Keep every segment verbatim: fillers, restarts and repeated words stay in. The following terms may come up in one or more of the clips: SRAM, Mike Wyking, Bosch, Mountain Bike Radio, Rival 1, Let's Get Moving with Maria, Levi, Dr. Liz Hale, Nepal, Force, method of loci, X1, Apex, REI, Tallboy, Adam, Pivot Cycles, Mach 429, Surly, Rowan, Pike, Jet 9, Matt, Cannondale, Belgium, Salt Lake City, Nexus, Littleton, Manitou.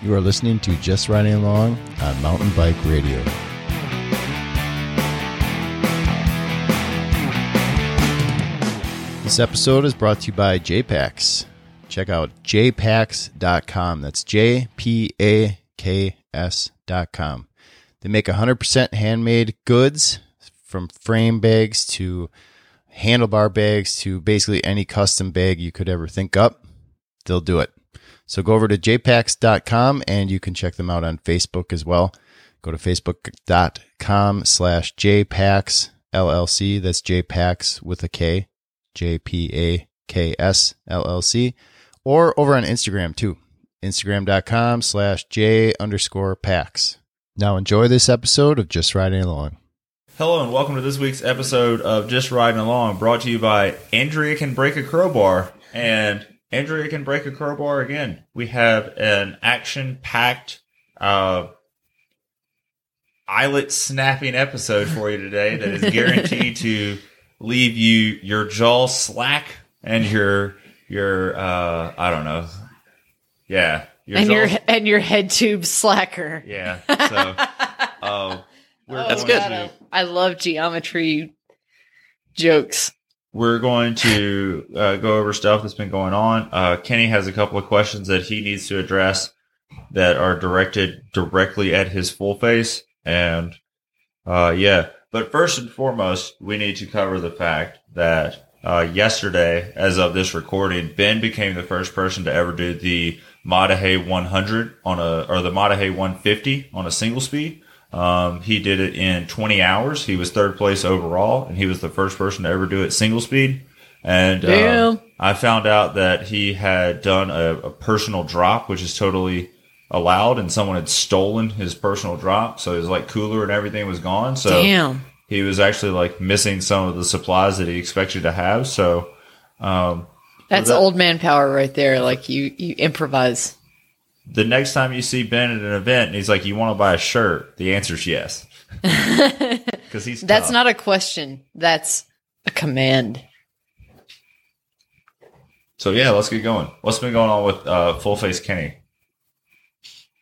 You are listening to Just Riding Along on Mountain Bike Radio. This episode is brought to you by JPaks. Check out J Paks dot com. That's J P A K S dot com. They make one hundred percent handmade goods, from frame bags to handlebar bags to basically any custom bag you could ever think up. They'll do it. So go over to J Paks dot com, and you can check them out on Facebook as well. Go to Facebook dot com slash J Paks L L C. That's JPaks with a K, J P A K S L L C. Or over on Instagram too, Instagram dot com slash J underscore Paks. Now enjoy this episode of Just Riding Along. Hello and welcome to this week's episode of Just Riding Along, brought to you by Andrea Can Break a Crowbar. And Andrea Can Break a Crowbar again. We have an action-packed, uh, eyelid-snapping episode for you today that is guaranteed to leave you your jaw slack and your, your uh, I don't know, yeah. Your and, jaw, your, and your head tube slacker. Yeah, so... Uh, We're oh, that's good. To, I love geometry jokes. We're going to uh, go over stuff that's been going on. Uh, Kenny has a couple of questions that he needs to address that are directed directly at his full face. And uh, yeah, but first and foremost, we need to cover the fact that uh, yesterday, as of this recording, Ben became the first person to ever do the Matahe one hundred on a, or the Matahe one fifty on a single speed. Um, he did it in twenty hours. He was third place overall, and he was the first person to ever do it single speed. And um, I found out that he had done a, a personal drop, which is totally allowed, and someone had stolen his personal drop. So his like cooler and everything was gone. So Damn. He was actually like missing some of the supplies that he expected to have. So um, that's that, old man power right there. Like you, you improvise. The next time you see Ben at an event and he's like, you want to buy a shirt? The answer is yes. Because he's tough. That's not a question. That's a command. So, yeah, let's get going. What's been going on with uh, Full Face Kenny?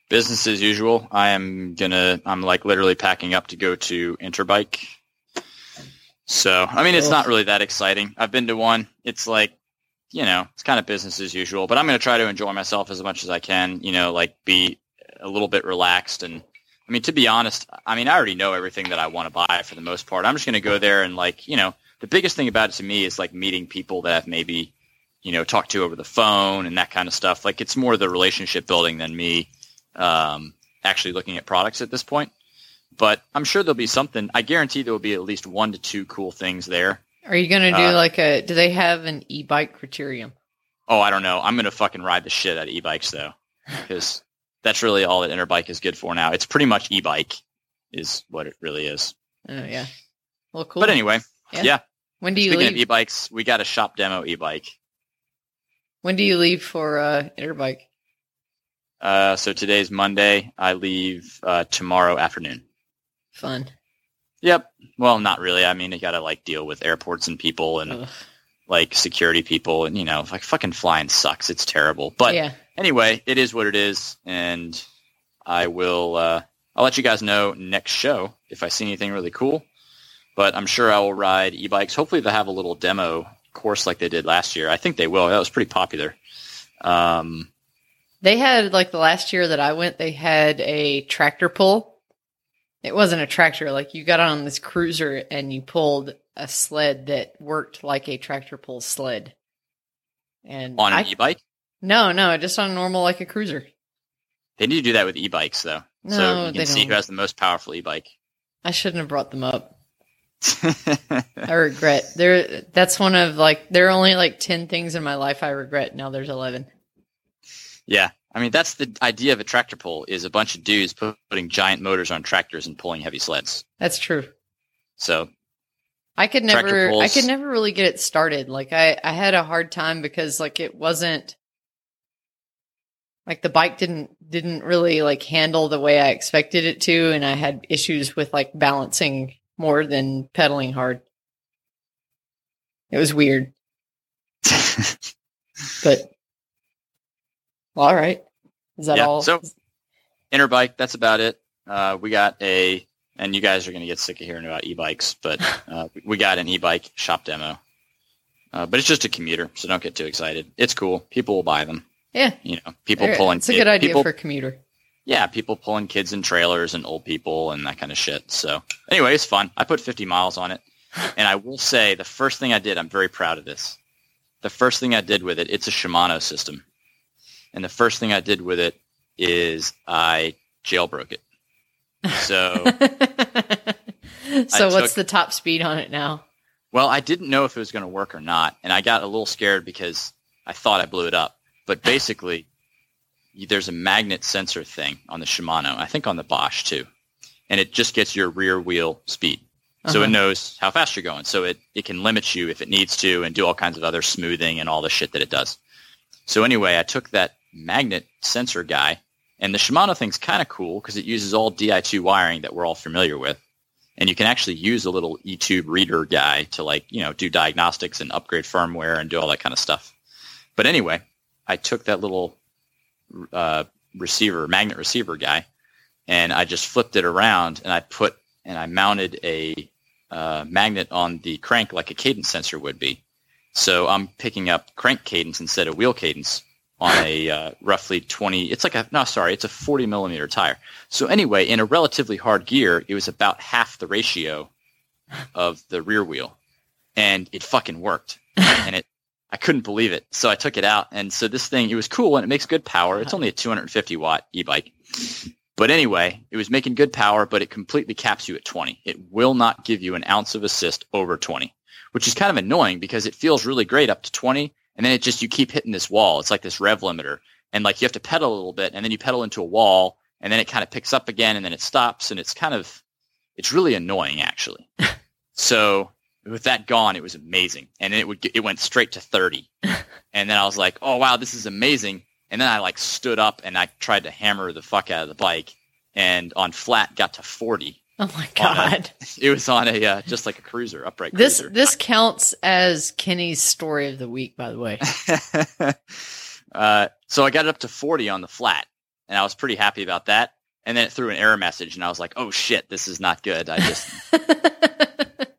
Business as usual. I am going to, I'm like literally packing up to go to Interbike. So, I mean, it's not really that exciting. I've been to one. It's like, you know, it's kind of business as usual, but I'm going to try to enjoy myself as much as I can, you know, like be a little bit relaxed. And I mean, to be honest, I mean, I already know everything that I want to buy for the most part. I'm just going to go there and like, you know, the biggest thing about it to me is like meeting people that I've maybe, you know, talked to over the phone and that kind of stuff. Like it's more the relationship building than me um, actually looking at products at this point, but I'm sure there'll be something. I guarantee there will be at least one to two cool things there. Are you going to do uh, like a, do they have an e-bike criterium? Oh, I don't know. I'm going to fucking ride the shit out of e-bikes though, because that's really all that Interbike is good for now. It's pretty much e-bike is what it really is. Oh, yeah. Well, cool. But anyway, yeah. yeah. When do you Speaking leave? Speaking of e-bikes, we got a shop demo e-bike. When do you leave for uh, Interbike? Uh, so today's Monday. I leave uh, tomorrow afternoon. Fun. Yep. Well, not really. I mean, you got to like deal with airports and people and Ugh. like security people and, you know, like fucking flying sucks. It's terrible. But yeah. Anyway, it is what it is. And I will, uh, I'll let you guys know next show if I see anything really cool, but I'm sure I will ride e-bikes. Hopefully they'll have a little demo course like they did last year. I think they will. That was pretty popular. Um, they had like the last year that I went, they had a tractor pull. It wasn't a tractor. Like you got on this cruiser and you pulled a sled that worked like a tractor pull sled. And on an I, e-bike? No, no, just on normal like a cruiser. They need to do that with e-bikes though. No, so you can they see don't. Who has the most powerful e-bike. I shouldn't have brought them up. I regret. There. That's one of like there are only like ten things in my life I regret. Now there's eleven. Yeah. I mean, that's the idea of a tractor pull is a bunch of dudes putting giant motors on tractors and pulling heavy sleds. That's true. So I could never, I could never really get it started. Like I, I had a hard time because like it wasn't like the bike didn't, didn't really like handle the way I expected it to. And I had issues with like balancing more than pedaling hard. It was weird, but well, all right. Is that yeah, all? So Interbike, that's about it. Uh, we got a, and you guys are going to get sick of hearing about e-bikes, but uh, we got an e-bike shop demo. Uh, but it's just a commuter, so don't get too excited. It's cool. People will buy them. Yeah. You know, people right. pulling. It's a good idea people, for a commuter. Yeah, people pulling kids in trailers and old people and that kind of shit. So anyway, it's fun. I put fifty miles on it. And I will say the first thing I did, I'm very proud of this. The first thing I did with it, it's a Shimano system. And the first thing I did with it is I jailbroke it. So So took, what's the top speed on it now? Well, I didn't know if it was going to work or not. And I got a little scared because I thought I blew it up. But basically, there's a magnet sensor thing on the Shimano, I think on the Bosch too. And it just gets your rear wheel speed. So uh-huh. It knows how fast you're going. So it, it can limit you if it needs to and do all kinds of other smoothing and all the shit that it does. So anyway, I took that magnet sensor guy, and the Shimano thing's kind of cool because it uses all D I two wiring that we're all familiar with. And you can actually use a little e-tube reader guy to, like, you know, do diagnostics and upgrade firmware and do all that kind of stuff. But anyway, I took that little uh, receiver, magnet receiver guy, and I just flipped it around and I put and I mounted a uh, magnet on the crank like a cadence sensor would be. So I'm picking up crank cadence instead of wheel cadence on a uh, roughly twenty. It's like a no, sorry, it's a forty millimeter tire. So anyway, in a relatively hard gear, it was about half the ratio of the rear wheel, and it fucking worked. And it, I couldn't believe it. So I took it out, and so this thing, it was cool, and it makes good power. It's only a two hundred fifty watt e-bike. But anyway, it was making good power, but it completely caps you at twenty. It will not give you an ounce of assist over twenty, which is kind of annoying because it feels really great up to twenty, and then it just, you keep hitting this wall. It's like this rev limiter, and like you have to pedal a little bit, and then you pedal into a wall, and then it kind of picks up again, and then it stops, and it's kind of, it's really annoying actually. So with that gone, it was amazing, and it would it went straight to thirty, and then I was like, oh wow, this is amazing. And then I like stood up and I tried to hammer the fuck out of the bike, and on flat got to forty. Oh my God. A, it was on a, uh, just like a cruiser, upright this, cruiser. This counts as Kenny's story of the week, by the way. uh, so I got it up to forty on the flat, and I was pretty happy about that. And then it threw an error message, and I was like, oh shit, this is not good. I just,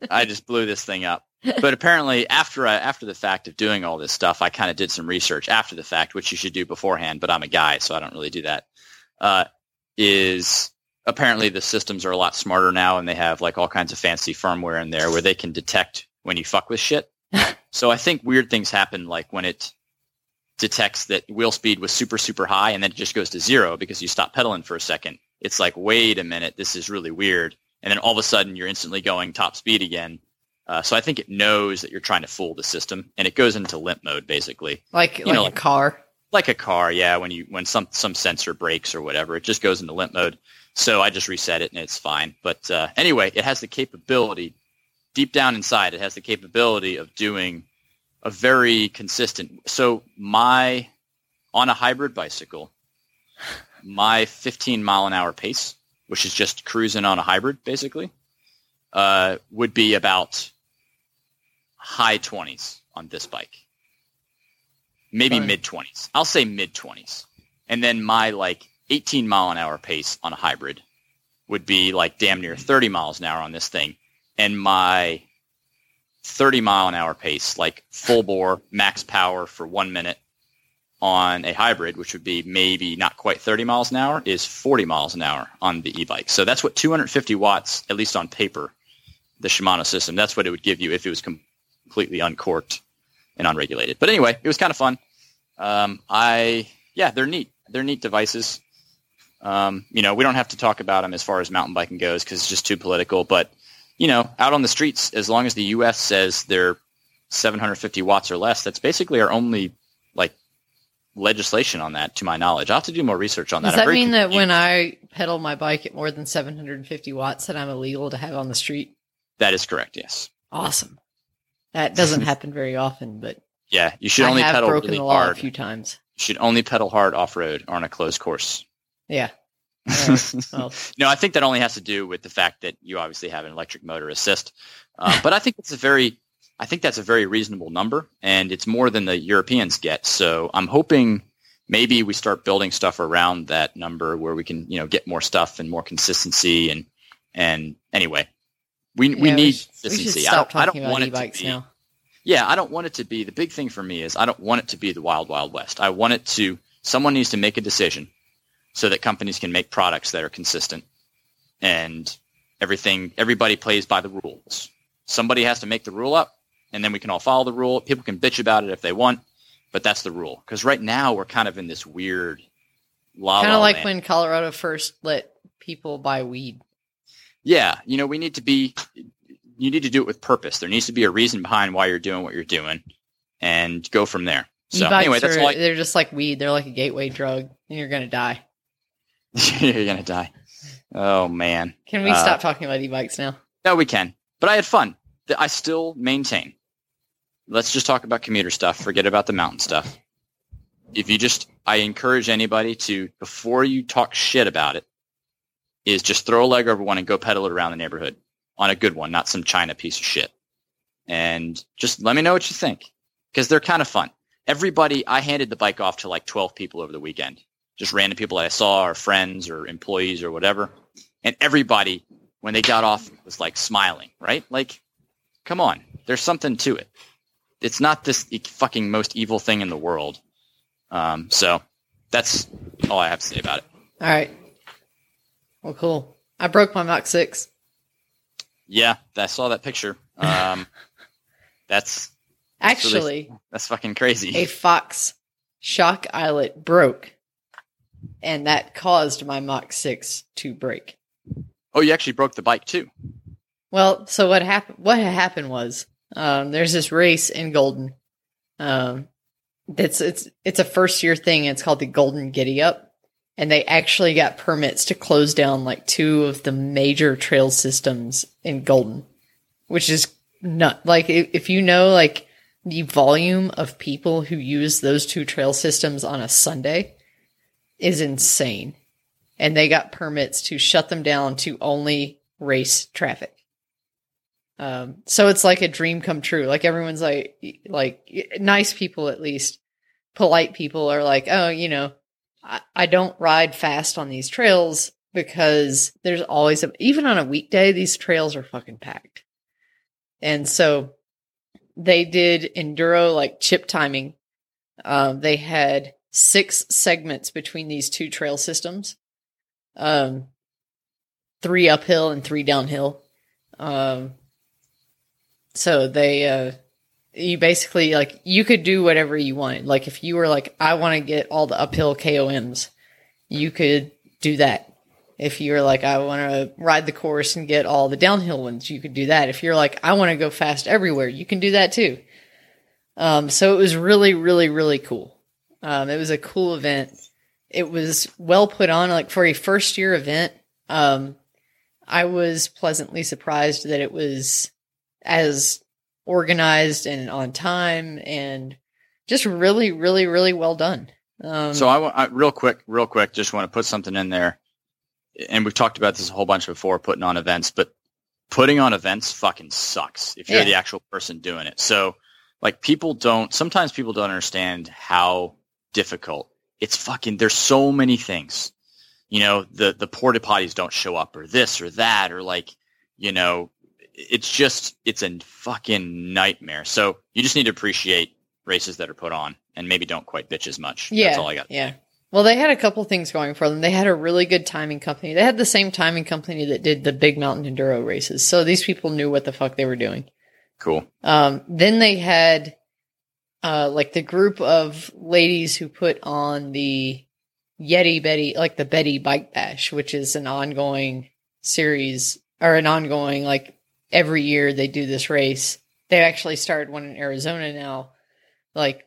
I just blew this thing up. But apparently, after I, after the fact of doing all this stuff, I kind of did some research after the fact, which you should do beforehand, but I'm a guy, so I don't really do that, uh, is apparently the systems are a lot smarter now, and they have like all kinds of fancy firmware in there where they can detect when you fuck with shit. So I think weird things happen, like when it detects that wheel speed was super, super high, and then it just goes to zero because you stop pedaling for a second. It's like, wait a minute, this is really weird. And then all of a sudden, you're instantly going top speed again. Uh, so I think it knows that you're trying to fool the system, and it goes into limp mode, basically. Like, you like know, a car? Like a car, yeah. When you when some, some sensor breaks or whatever, it just goes into limp mode. So I just reset it, and it's fine. But uh, anyway, it has the capability, deep down inside, it has the capability of doing a very consistent. So my, on a hybrid bicycle, my fifteen mile an hour pace, which is just cruising on a hybrid, basically, uh, would be about high twenties on this bike, maybe mid twenties. I'll say mid twenties. And then my like eighteen mile an hour pace on a hybrid would be like damn near thirty miles an hour on this thing. And my thirty mile an hour pace, like full bore max power for one minute on a hybrid, which would be maybe not quite thirty miles an hour, is forty miles an hour on the e-bike. So that's what two hundred fifty watts, at least on paper, the Shimano system, that's what it would give you if it was com- completely uncorked and unregulated. But anyway, it was kind of fun. Um, I, yeah, they're neat. They're neat devices. Um, you know, we don't have to talk about them as far as mountain biking goes because it's just too political. But, you know, out on the streets, as long as the U S says they're seven hundred fifty watts or less, that's basically our only, like, legislation on that, to my knowledge. I'll have to do more research on that. Does that mean confused. That when I pedal my bike at more than seven hundred fifty watts, that I'm illegal to have on the street? That is correct, yes. Awesome. That doesn't happen very often, but yeah, you should I only have pedal broken really the law hard. A few times. You should only pedal hard off-road or on a closed course. Yeah. Right. Well. No, I think that only has to do with the fact that you obviously have an electric motor assist. Uh, but I think it's a very... I think that's a very reasonable number, and it's more than the Europeans get. So I'm hoping maybe we start building stuff around that number where we can, you know, get more stuff and more consistency. And, and anyway, we, yeah, we need we should, consistency. We should stop I don't, talking I don't about want e-bikes it to be, now. Yeah. I don't want it to be, the big thing for me is I don't want it to be the wild, wild west. I want it to, someone needs to make a decision so that companies can make products that are consistent and everything, everybody plays by the rules. Somebody has to make the rule up and then we can all follow the rule. People can bitch about it if they want. But that's the rule. Because right now we're kind of in this weird la-la Kind of like land. When Colorado first let people buy weed. Yeah. You know, we need to be, you need to do it with purpose. There needs to be a reason behind why you're doing what you're doing and go from there. So e-bikes anyway, that's are, like, they're just like weed. They're like a gateway drug and you're going to die. You're going to die. Oh, man. Can we uh, stop talking about e-bikes now? No, we can. But I had fun. I still maintain. Let's just talk about commuter stuff. Forget about the mountain stuff. If you just, I encourage anybody to, before you talk shit about it, is just throw a leg over one and go pedal it around the neighborhood on a good one, not some China piece of shit. And just let me know what you think because they're kind of fun. Everybody, I handed the bike off to like twelve people over the weekend, just random people that I saw or friends or employees or whatever. And everybody, when they got off, was like smiling, right? Like, come on, there's something to it. It's not this fucking most evil thing in the world. Um, so that's all I have to say about it. All right. Well, cool. I broke my Mach six. Yeah, I saw that picture. Um, that's actually that's, really, that's fucking crazy. A Fox shock eyelet broke, and that caused my Mach six to break. Oh, you actually broke the bike too. Well, so what happened? What happened was. Um, there's this race in Golden. Um, that's it's it's a first year thing. And it's called the Golden Giddy Up, and they actually got permits to close down like two of the major trail systems in Golden, which is not like if, if you know like the volume of people who use those two trail systems on a Sunday is insane, and they got permits to shut them down to only race traffic. Um, so it's like a dream come true. Like everyone's like, like nice people, at least polite people are like, oh, you know, I, I don't ride fast on these trails because there's always a, even on a weekday, these trails are fucking packed. And so they did enduro, like chip timing. Um, they had six segments between these two trail systems, um, three uphill and three downhill. Um, So they, uh, you basically like, you could do whatever you wanted. Like if you were like, I want to get all the uphill K O Ms, you could do that. If you were like, I want to ride the course and get all the downhill ones, you could do that. If you're like, I want to go fast everywhere, you can do that too. Um, so it was really, really, really cool. Um, it was a cool event. It was well put on, like for a first year event. Um, I was pleasantly surprised that it was as organized and on time and just really, really, really well done. Um, so I, I real quick, real quick, just want to put something in there. And we've talked about this a whole bunch before, putting on events, but putting on events fucking sucks if you're yeah. the actual person doing it. So like people don't, sometimes people don't understand how difficult it's fucking, there's so many things, you know, the, the porta potties don't show up or this or that, or like, you know, it's just, it's a fucking nightmare. So you just need to appreciate races that are put on and maybe don't quite bitch as much. Yeah. That's all I got. Yeah. Well, they had a couple things going for them. They had a really good timing company. They had the same timing company that did the big mountain enduro races. So these people knew what the fuck they were doing. Cool. Um, then they had, uh, like the group of ladies who put on the Yeti Betty, like the Betty Bike Bash, which is an ongoing series or an ongoing, like, every year they do this race. They actually started one in Arizona now. Like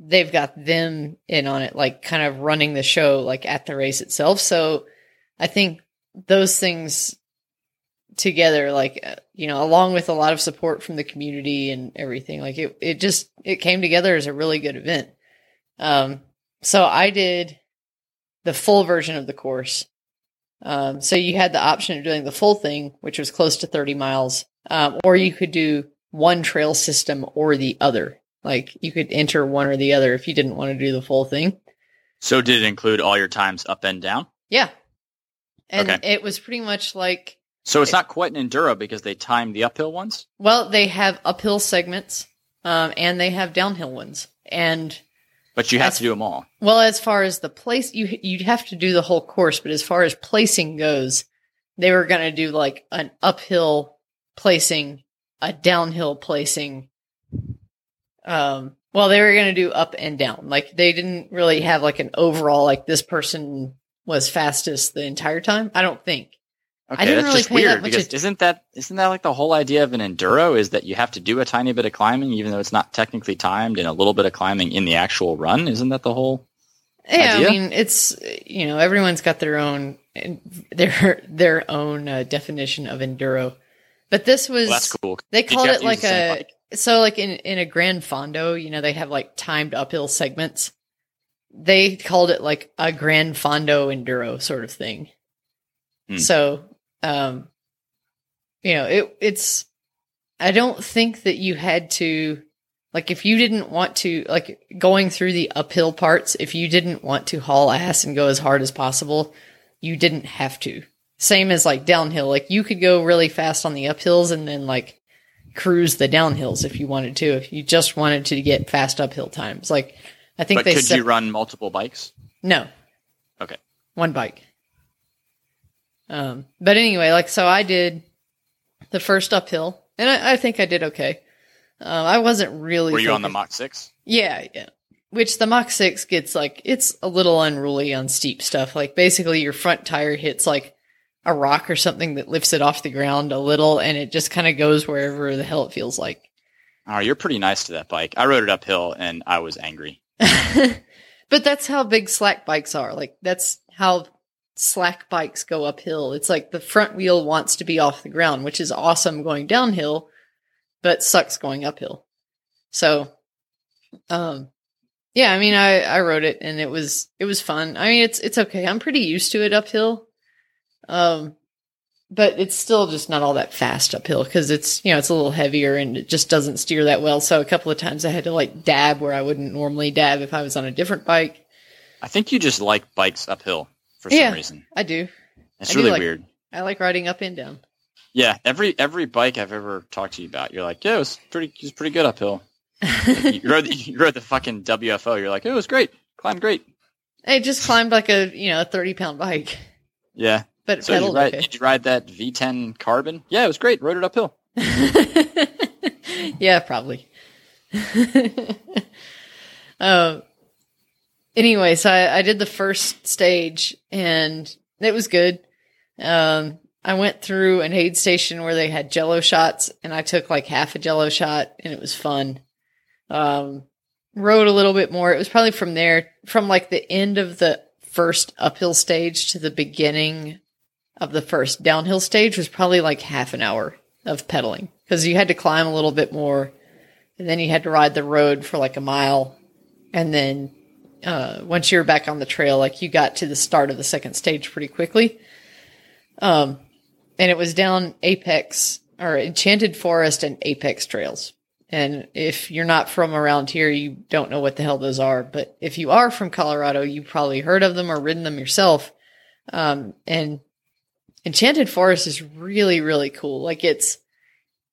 they've got them in on it, like kind of running the show, like at the race itself. So I think those things together, like, you know, along with a lot of support from the community and everything, like it, it just, it came together as a really good event. Um, so I did the full version of the course. Um, so you had the option of doing the full thing, which was close to thirty miles, um, or you could do one trail system or the other. Like you could enter one or the other if you didn't want to do the full thing. So did it include all your times up and down? Yeah. And okay. It was pretty much like... So it's it, not quite an enduro because they timed the uphill ones? Well, they have uphill segments um, and they have downhill ones. and But you have as, to do them all. Well, as far as the place, you, you'd have to do the whole course. But as far as placing goes, they were going to do like an uphill placing, a downhill placing. Um, well, they were going to do up and down. Like they didn't really have like an overall, like this person was fastest the entire time. I don't think. Okay, I didn't that's really just pay weird that much because isn't that isn't that like the whole idea of an enduro is that you have to do a tiny bit of climbing even though it's not technically timed and a little bit of climbing in the actual run? Isn't that the whole yeah, idea? Yeah, I mean it's you know everyone's got their own their their own uh, definition of enduro, but this was well, that's cool. They called it like a so like in in a Grand Fondo, you know they have like timed uphill segments. They called it like a Grand Fondo enduro sort of thing. Hmm. So. Um, you know, it, it's, I don't think that you had to, like, if you didn't want to, like going through the uphill parts, if you didn't want to haul ass and go as hard as possible, you didn't have to. Same as like downhill, like you could go really fast on the uphills and then like cruise the downhills if you wanted to, if you just wanted to get fast uphill times. Like, I think but they could se- you run multiple bikes? No. Okay. One bike. Um, but anyway, like, so I did the first uphill and I, I think I did okay. Um, uh, I wasn't really, were you thinking, on the Mach six? Yeah. Yeah. Which the Mach six gets like, it's a little unruly on steep stuff. Like basically your front tire hits like a rock or something that lifts it off the ground a little and it just kind of goes wherever the hell it feels like. Oh, you're pretty nice to that bike. I rode it uphill and I was angry, but that's how big slack bikes are. Like that's how slack bikes go uphill. It's like the front wheel wants to be off the ground, which is awesome going downhill, but sucks going uphill. So, um, yeah, I mean, I, I rode it and it was, it was fun. I mean, it's, it's okay. I'm pretty used to it uphill. Um, but it's still just not all that fast uphill because it's, you know, it's a little heavier and it just doesn't steer that well. So a couple of times I had to like dab where I wouldn't normally dab if I was on a different bike. I think you just like bikes uphill. For some yeah, reason. I do. It's I really do like, weird. I like riding up and down. Yeah. Every every bike I've ever talked to you about, you're like, yeah, it was pretty, it was pretty good uphill. you, rode the, you rode the fucking W F O. You're like, it was great. Climbed great. I just climbed like a, you know, a thirty pound bike. Yeah. But it so pedaled you ride, okay. Did you ride that V ten Carbon? Yeah, it was great. Rode it uphill. Yeah, probably. um, Anyway, so I, I did the first stage and it was good. Um, I went through an aid station where they had jello shots and I took like half a jello shot and it was fun. Um, rode a little bit more. It was probably from there, from like the end of the first uphill stage to the beginning of the first downhill stage was probably like half an hour of pedaling because you had to climb a little bit more and then you had to ride the road for like a mile and then Uh, once you're back on the trail, like you got to the start of the second stage pretty quickly. Um, and it was down Apex or Enchanted Forest and Apex trails. And if you're not from around here, you don't know what the hell those are. But if you are from Colorado, you probably heard of them or ridden them yourself. Um, and Enchanted Forest is really, really cool. Like it's,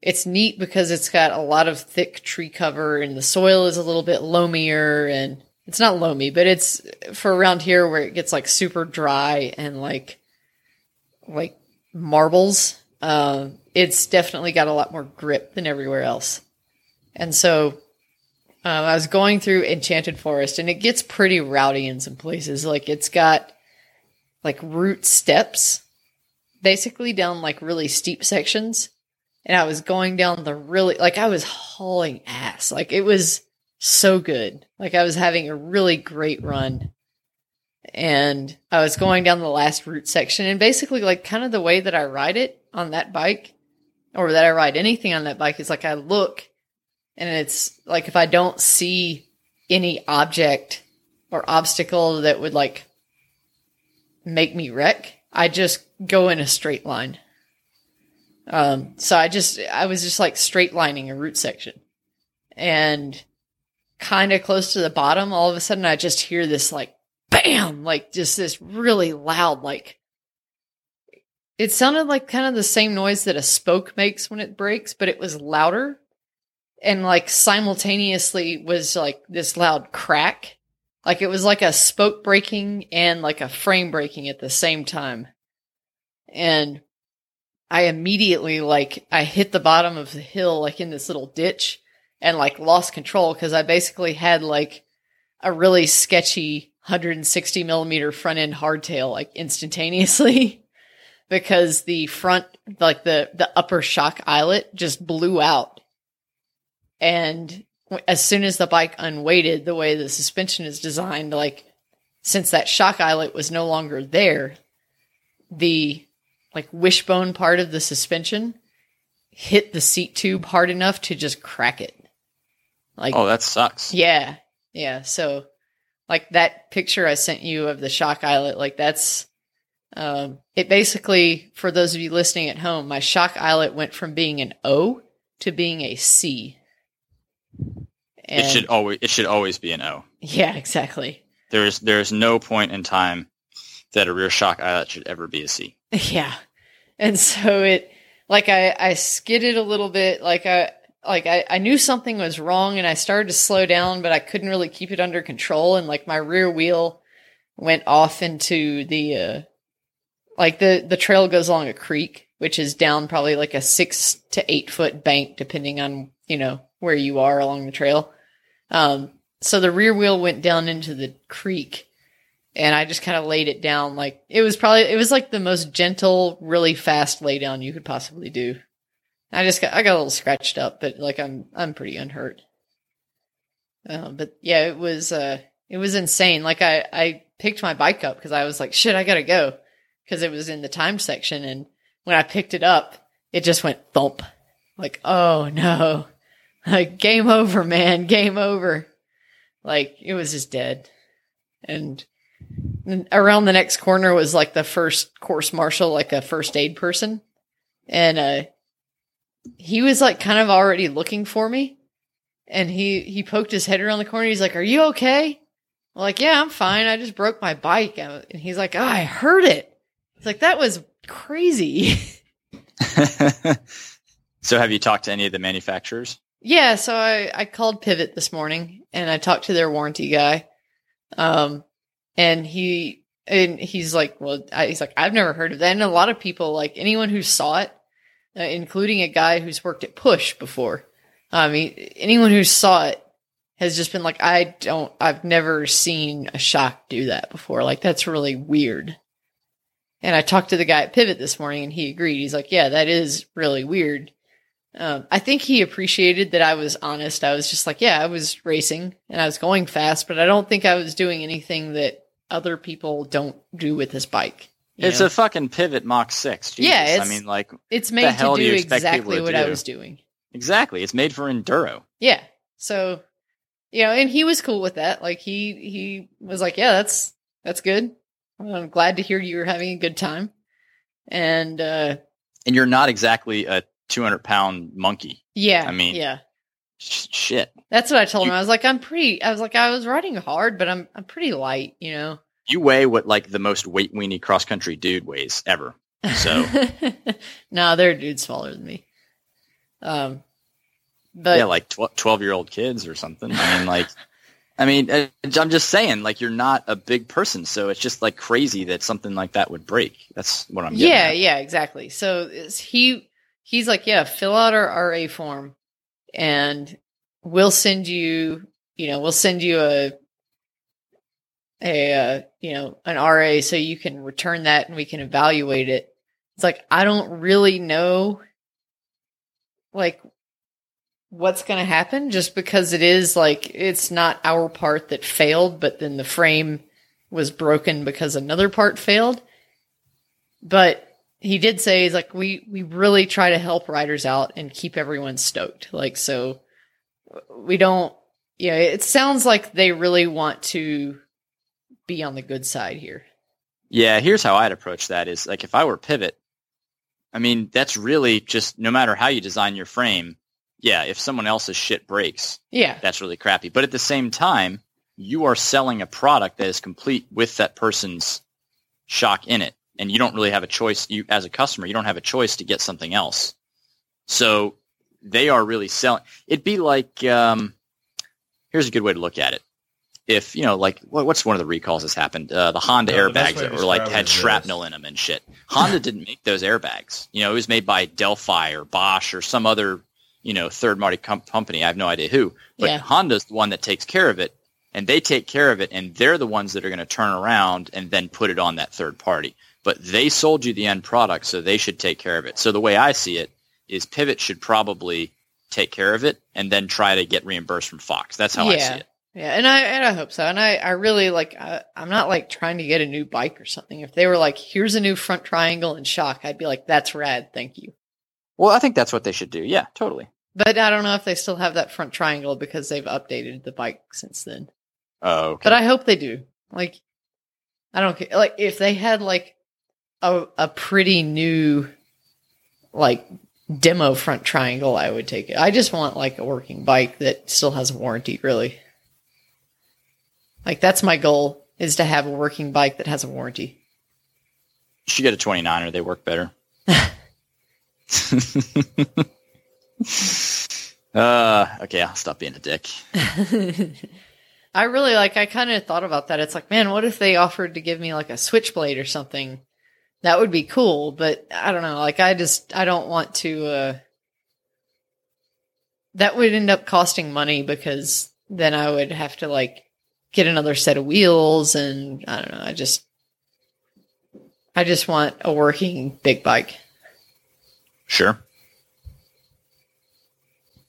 it's neat because it's got a lot of thick tree cover and the soil is a little bit loamier and, it's not loamy, but it's for around here where it gets like super dry and like, like marbles. Uh, it's definitely got a lot more grip than everywhere else. And so uh, I was going through Enchanted Forest and it gets pretty rowdy in some places. Like it's got like root steps basically down like really steep sections. And I was going down the really, like I was hauling ass. Like it was so good. Like I was having a really great run and I was going down the last route section and basically like kind of the way that I ride it on that bike or that I ride anything on that bike is like I look and it's like if I don't see any object or obstacle that would like make me wreck, I just go in a straight line. Um, so I just, I was just like straight lining a route section and kind of close to the bottom, all of a sudden I just hear this like bam, like just this really loud, like it sounded like kind of the same noise that a spoke makes when it breaks, but it was louder and like simultaneously was like this loud crack. Like it was like a spoke breaking and like a frame breaking at the same time. And I immediately like I hit the bottom of the hill, like in this little ditch, and like lost control because I basically had like a really sketchy one hundred sixty millimeter front end hardtail like instantaneously because the front, like the, the upper shock eyelet just blew out. And as soon as the bike unweighted, the way the suspension is designed, like since that shock eyelet was no longer there, the like wishbone part of the suspension hit the seat tube hard enough to just crack it. Like, oh, that sucks. Yeah. Yeah. So like that picture I sent you of the shock eyelet, like that's, um, it basically, for those of you listening at home, my shock eyelet went from being an O to being a C. And it should always, it should always be an O. Yeah, exactly. There is, there is no point in time that a rear shock eyelet should ever be a C. Yeah. And so it, like I, I skidded a little bit, like I, like I, I knew something was wrong and I started to slow down, but I couldn't really keep it under control. And like my rear wheel went off into the, uh, like the, the trail goes along a creek, which is down probably like a six to eight foot bank, depending on, you know, where you are along the trail. Um, so the rear wheel went down into the creek. And I just kind of laid it down. Like it was probably, it was like the most gentle, really fast lay down you could possibly do. I just got, I got a little scratched up, but like I'm, I'm pretty unhurt. Uh, but yeah, it was, uh, it was insane. Like I, I picked my bike up cause I was like, shit, I gotta go. Cause it was in the time section. And when I picked it up, it just went thump. Like, oh no, like game over, man, game over. Like it was just dead. And around the next corner was like the first course marshal, like a first aid person. And, uh, he was like kind of already looking for me and he, he poked his head around the corner. He's like, are you okay? I'm like, yeah, I'm fine. I just broke my bike. And he's like, oh, I heard it. It's like, that was crazy. So have you talked to any of the manufacturers? Yeah. So I, I called Pivot this morning and I talked to their warranty guy. Um, And he, and he's like, well, I, he's like, I've never heard of that. And a lot of people, like anyone who saw it, uh, including a guy who's worked at Push before, um, he, anyone who saw it has just been like, I don't, I've never seen a shock do that before. Like, that's really weird. And I talked to the guy at Pivot this morning and he agreed. He's like, yeah, that is really weird. Um, I think he appreciated that I was honest. I was just like, yeah, I was racing and I was going fast, but I don't think I was doing anything that other people don't do with this bike. It's know? a fucking Pivot Mach six. Jesus. Yeah, it's, I mean, like, it's made to do, do exactly what do? I was doing. Exactly. It's made for enduro. Yeah. So, you know, and he was cool with that. Like he, he was like, yeah, that's, that's good. I'm glad to hear you were having a good time. And, uh, and you're not exactly a two hundred pound monkey. Yeah. I mean, yeah. Shit. That's what I told you, him. I was like, I'm pretty, I was like, I was riding hard, but I'm I'm pretty light, you know? You weigh what like the most weight weenie cross country dude weighs ever. So. No, they're dudes smaller than me. Um, but. Yeah, like tw- twelve year old kids or something. I mean, like, I mean, I'm just saying, like, you're not a big person. So it's just like crazy that something like that would break. That's what I'm getting Yeah, at. Yeah, exactly. So he, he's like, yeah, fill out our R A form. And we'll send you, you know, we'll send you a, a, uh, you know, an R A so you can return that and we can evaluate it. It's like, I don't really know, like, what's going to happen just because it is like, it's not our part that failed, but then the frame was broken because another part failed. But he did say, he's like, we, we really try to help riders out and keep everyone stoked. Like, so we don't, yeah, it sounds like they really want to be on the good side here. Yeah. Here's how I'd approach that is like, if I were Pivot, I mean, that's really just no matter how you design your frame. Yeah. If someone else's shit breaks, yeah, that's really crappy. But at the same time, you are selling a product that is complete with that person's shock in it. And you don't really have a choice. You, as a customer, you don't have a choice to get something else. So they are really selling. It'd be like, um, here's a good way to look at it. If, you know, like, what, what's one of the recalls that's happened? Uh, the Honda no, airbags that were like had shrapnel in them and shit. Honda didn't make those airbags. You know, it was made by Delphi or Bosch or some other, you know, third-party com- company. I have no idea who. But yeah. Honda's the one that takes care of it, and they take care of it, and they're the ones that are going to turn around and then put it on that third party. But they sold you the end product, so they should take care of it. So the way I see it is Pivot should probably take care of it and then try to get reimbursed from Fox. That's how yeah. I see it. Yeah, and I and I hope so. And I, I really, like, I, I'm not, like, trying to get a new bike or something. If they were like, here's a new front triangle and shock, I'd be like, that's rad, thank you. Well, I think that's what they should do. Yeah, totally. But I don't know if they still have that front triangle because they've updated the bike since then. Oh, okay. But I hope they do. Like, I don't care. Like, if they had, like, a a pretty new, like, demo front triangle, I would take it. I just want, like, a working bike that still has a warranty, really. Like, that's my goal, is to have a working bike that has a warranty. You should get a twenty-niner. They work better. uh, okay, I'll stop being a dick. I really, like, I kind of thought about that. It's like, man, what if they offered to give me, like, a switchblade or something? That would be cool, but I don't know. Like, I just, I don't want to, uh, that would end up costing money because then I would have to, like, get another set of wheels, and I don't know. I just, I just want a working big bike. Sure.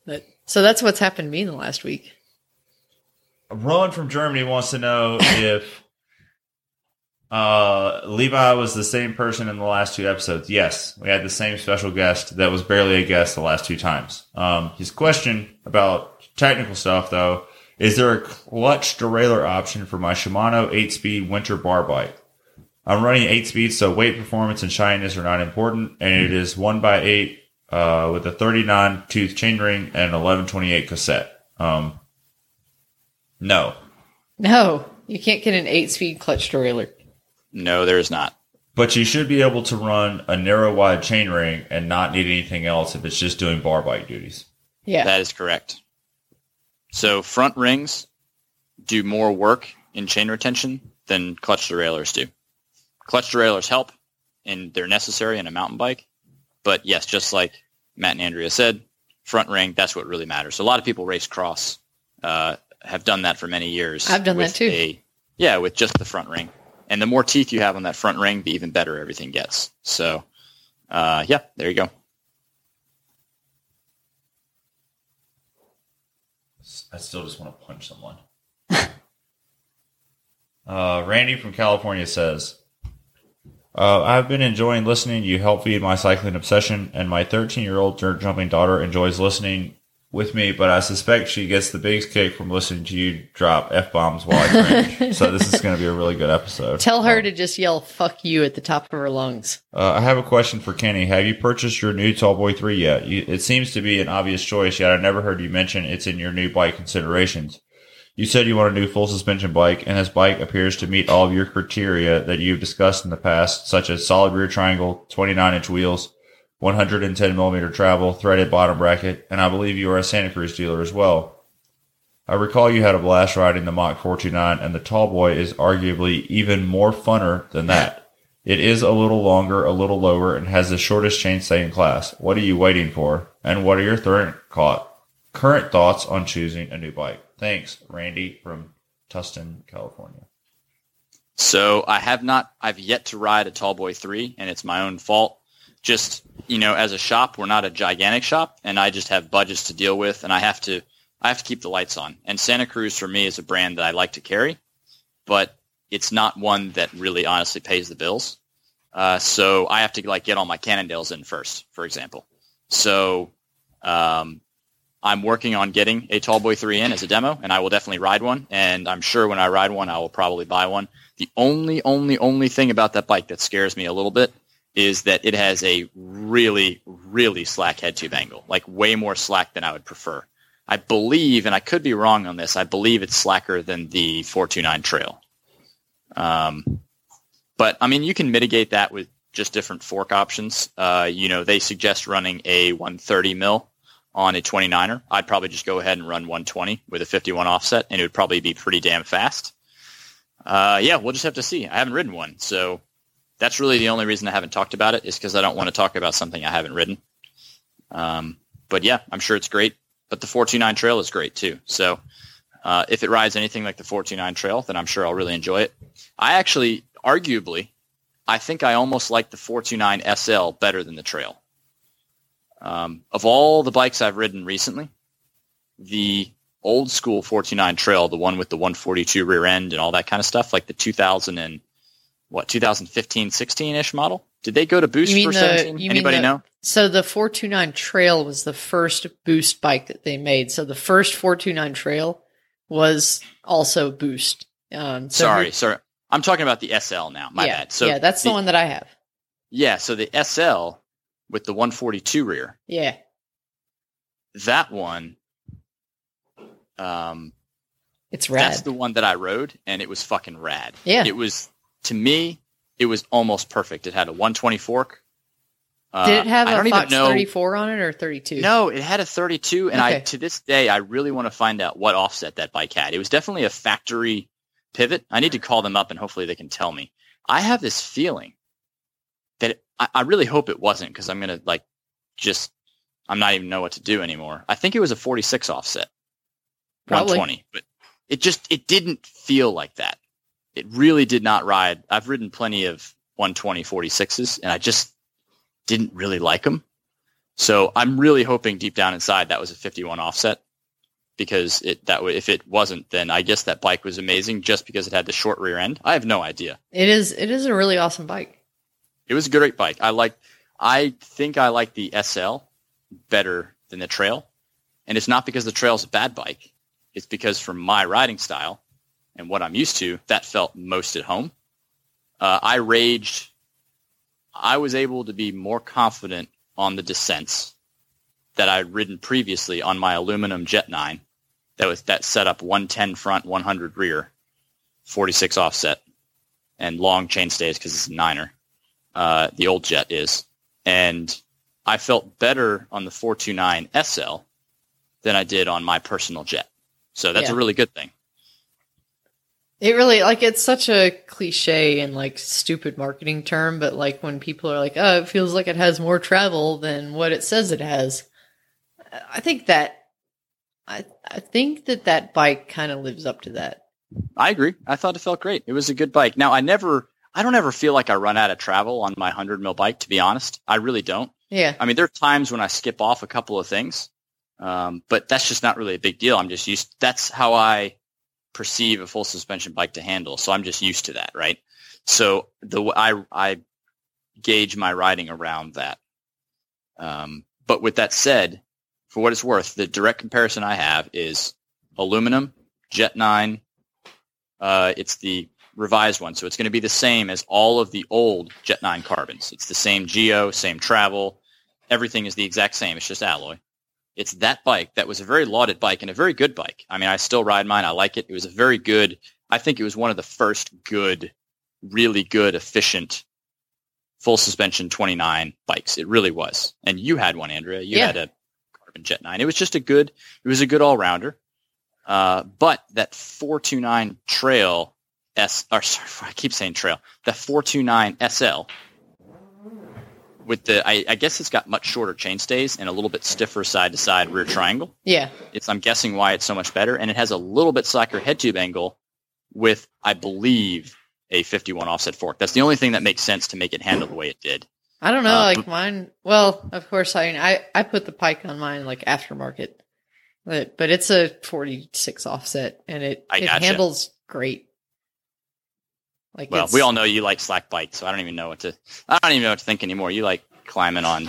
But so that's what's happened to me in the last week. Rowan from Germany wants to know if uh, Levi was the same person in the last two episodes. Yes, we had the same special guest that was barely a guest the last two times. Um, his question about technical stuff, though. Is there a clutch derailleur option for my Shimano eight-speed winter bar bike? I'm running eight speed, so weight, performance, and shyness are not important, and it is one by eight uh, with a thirty-nine tooth chainring and an eleven twenty-eight cassette. Um, no. No, you can't get an eight-speed clutch derailleur. No, there is not. But you should be able to run a narrow-wide chainring and not need anything else if it's just doing bar bike duties. Yeah, that is correct. So front rings do more work in chain retention than clutch derailleurs do. Clutch derailleurs help, and they're necessary in a mountain bike. But yes, just like Matt and Andrea said, front ring, that's what really matters. So a lot of people race cross, uh, have done that for many years. I've done that too. A, yeah, with just the front ring. And the more teeth you have on that front ring, the even better everything gets. So uh, yeah, there you go. I still just want to punch someone. uh, Randy from California says, uh, I've been enjoying listening. You help feed my cycling obsession, and my thirteen-year-old dirt jumping daughter enjoys listening with me, but I suspect she gets the biggest kick from listening to you drop F-bombs while I cringe. So this is going to be a really good episode. Tell her um, to just yell, fuck you, at the top of her lungs. Uh, I have a question for Kenny. Have you purchased your new Tallboy three yet? You, it seems to be an obvious choice, yet I never heard you mention it's in your new bike considerations. You said you want a new full suspension bike, and this bike appears to meet all of your criteria that you've discussed in the past, such as solid rear triangle, twenty-nine inch wheels, one hundred ten millimeter travel, threaded bottom bracket, and I believe you are a Santa Cruz dealer as well. I recall you had a blast riding the Mach four twenty-nine, and the Tallboy is arguably even more funner than that. It is a little longer, a little lower, and has the shortest chainstay in class. What are you waiting for? And what are your thir- current thoughts on choosing a new bike? Thanks, Randy from Tustin, California. So I have not, I've yet to ride a Tallboy three, and it's my own fault. Just, you know, as a shop, we're not a gigantic shop, and I just have budgets to deal with, and I have to I have to keep the lights on. And Santa Cruz, for me, is a brand that I like to carry, but it's not one that really honestly pays the bills. Uh, so I have to, like, get all my Cannondales in first, for example. So um, I'm working on getting a Tallboy three in as a demo, and I will definitely ride one, and I'm sure when I ride one, I will probably buy one. The only, only, only thing about that bike that scares me a little bit is that it has a really, really slack head tube angle, like way more slack than I would prefer. I believe, and I could be wrong on this, I believe it's slacker than the four twenty-nine Trail. Um, but, I mean, you can mitigate that with just different fork options. Uh, you know, they suggest running a one thirty mil on a twenty-niner. I'd probably just go ahead and run one twenty with a fifty-one offset, and it would probably be pretty damn fast. Uh, yeah, we'll just have to see. I haven't ridden one, so that's really the only reason I haven't talked about it, is because I don't want to talk about something I haven't ridden. Um, but, yeah, I'm sure it's great. But the four twenty-nine Trail is great, too. So uh, if it rides anything like the four twenty-nine Trail, then I'm sure I'll really enjoy it. I actually, arguably, I think I almost like the four twenty-nine S L better than the Trail. Um, of all the bikes I've ridden recently, the old school four twenty-nine Trail, the one with the one forty-two rear end and all that kind of stuff, like the two thousand and what, two thousand fifteen, sixteen-ish model? Did they go to Boost for seventeen? Anybody know? So the four twenty-nine Trail was the first Boost bike that they made. So the first four twenty-nine Trail was also Boost. Um, so sorry, we, sorry. I'm talking about the S L now. My yeah, bad. So yeah, that's the, the one that I have. Yeah, so the S L with the one forty-two rear. Yeah. That one. Um, it's rad. That's the one that I rode, and it was fucking rad. Yeah. It was, to me, it was almost perfect. It had a one twenty fork. Uh, Did it have a Fox thirty-four on it or thirty-two? No, it had a thirty-two, and okay. I to this day, I really want to find out what offset that bike had. It was definitely a factory Pivot. I need to call them up, and hopefully they can tell me. I have this feeling that it, I, I really hope it wasn't, because I'm gonna like just I'm not even know what to do anymore. I think it was a forty-six offset, probably. one twenty, but it just it didn't feel like that. It really did not ride. I've ridden plenty of one twenty forty-sixes, and I just didn't really like them. So I'm really hoping deep down inside that was a fifty-one offset, because it that w- if it wasn't, then I guess that bike was amazing just because it had the short rear end. I have no idea. It is it is a really awesome bike. It was a great bike. I like. I think I like the S L better than the Trail, and it's not because the Trail's a bad bike. It's because for my riding style and what I'm used to, that felt most at home. Uh, I raged. I was able to be more confident on the descents that I'd ridden previously on my aluminum Jet nine. That was that set up one ten front, one hundred rear, forty-six offset, and long chain stays because it's a niner. Uh, the old Jet is. And I felt better on the four twenty-nine S L than I did on my personal Jet. So that's yeah. a really good thing. It really, like, it's such a cliche and, like, stupid marketing term, but, like, when people are like, oh, it feels like it has more travel than what it says it has. I think that, I I think that that bike kind of lives up to that. I agree. I thought it felt great. It was a good bike. Now, I never, I don't ever feel like I run out of travel on my one hundred mil bike, to be honest. I really don't. Yeah. I mean, there are times when I skip off a couple of things, um, but that's just not really a big deal. I'm just used, that's how I perceive a full suspension bike to handle, so I'm just used to that, right? So the I I gauge my riding around that. Um, but with that said, for what it's worth, the direct comparison I have is aluminum Jet nine. Uh, it's the revised one, so it's going to be the same as all of the old Jet nine carbons. It's the same geo, same travel, everything is the exact same. It's just alloy. It's that bike that was a very lauded bike and a very good bike. I mean, I still ride mine. I like it. It was a very good, I think it was one of the first good, really good, efficient full suspension twenty-nine bikes. It really was. And you had one, Andrea. You yeah. had a carbon Jet nine. It was just a good, it was a good all-rounder. Uh, but that four twenty-nine Trail, S, or sorry, I keep saying Trail, the four twenty-nine S L, with the, I, I guess it's got much shorter chainstays and a little bit stiffer side-to-side rear triangle. Yeah. It's, I'm guessing why it's so much better. And it has a little bit slacker head tube angle with, I believe, a fifty-one offset fork. That's the only thing that makes sense to make it handle the way it did. I don't know. Uh, like but, mine, well, of course, I, I I put the Pike on mine like aftermarket. But, but it's a forty-six offset, and it, it gotcha. handles great. Like well, we all know you like slack bikes, so I don't even know what to. I don't even know what to think anymore. You like climbing on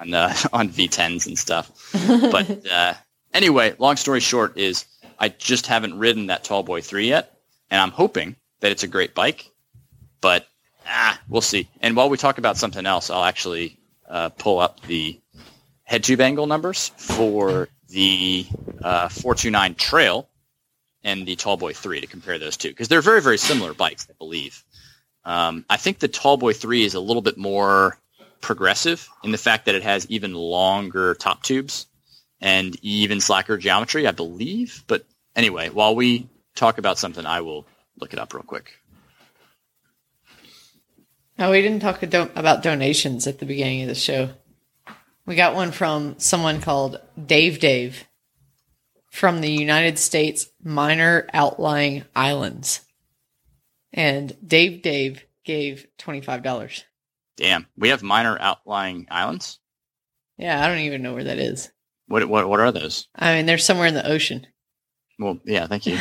on uh, on V tens and stuff. But uh, anyway, long story short is I just haven't ridden that Tallboy three yet, and I'm hoping that it's a great bike. But ah, we'll see. And while we talk about something else, I'll actually uh, pull up the head tube angle numbers for the uh, four twenty-nine Trail and the Tallboy three to compare those two, because they're very, very similar bikes, I believe. Um, I think the Tallboy three is a little bit more progressive in the fact that it has even longer top tubes and even slacker geometry, I believe. But anyway, while we talk about something, I will look it up real quick. No, we didn't talk about donations at the beginning of the show. We got one from someone called Dave Dave from the United States Minor Outlying Islands. And Dave Dave gave twenty-five dollars. Damn. We have minor outlying islands? Yeah, I don't even know where that is. What what what are those? I mean, they're somewhere in the ocean. Well, yeah, thank you.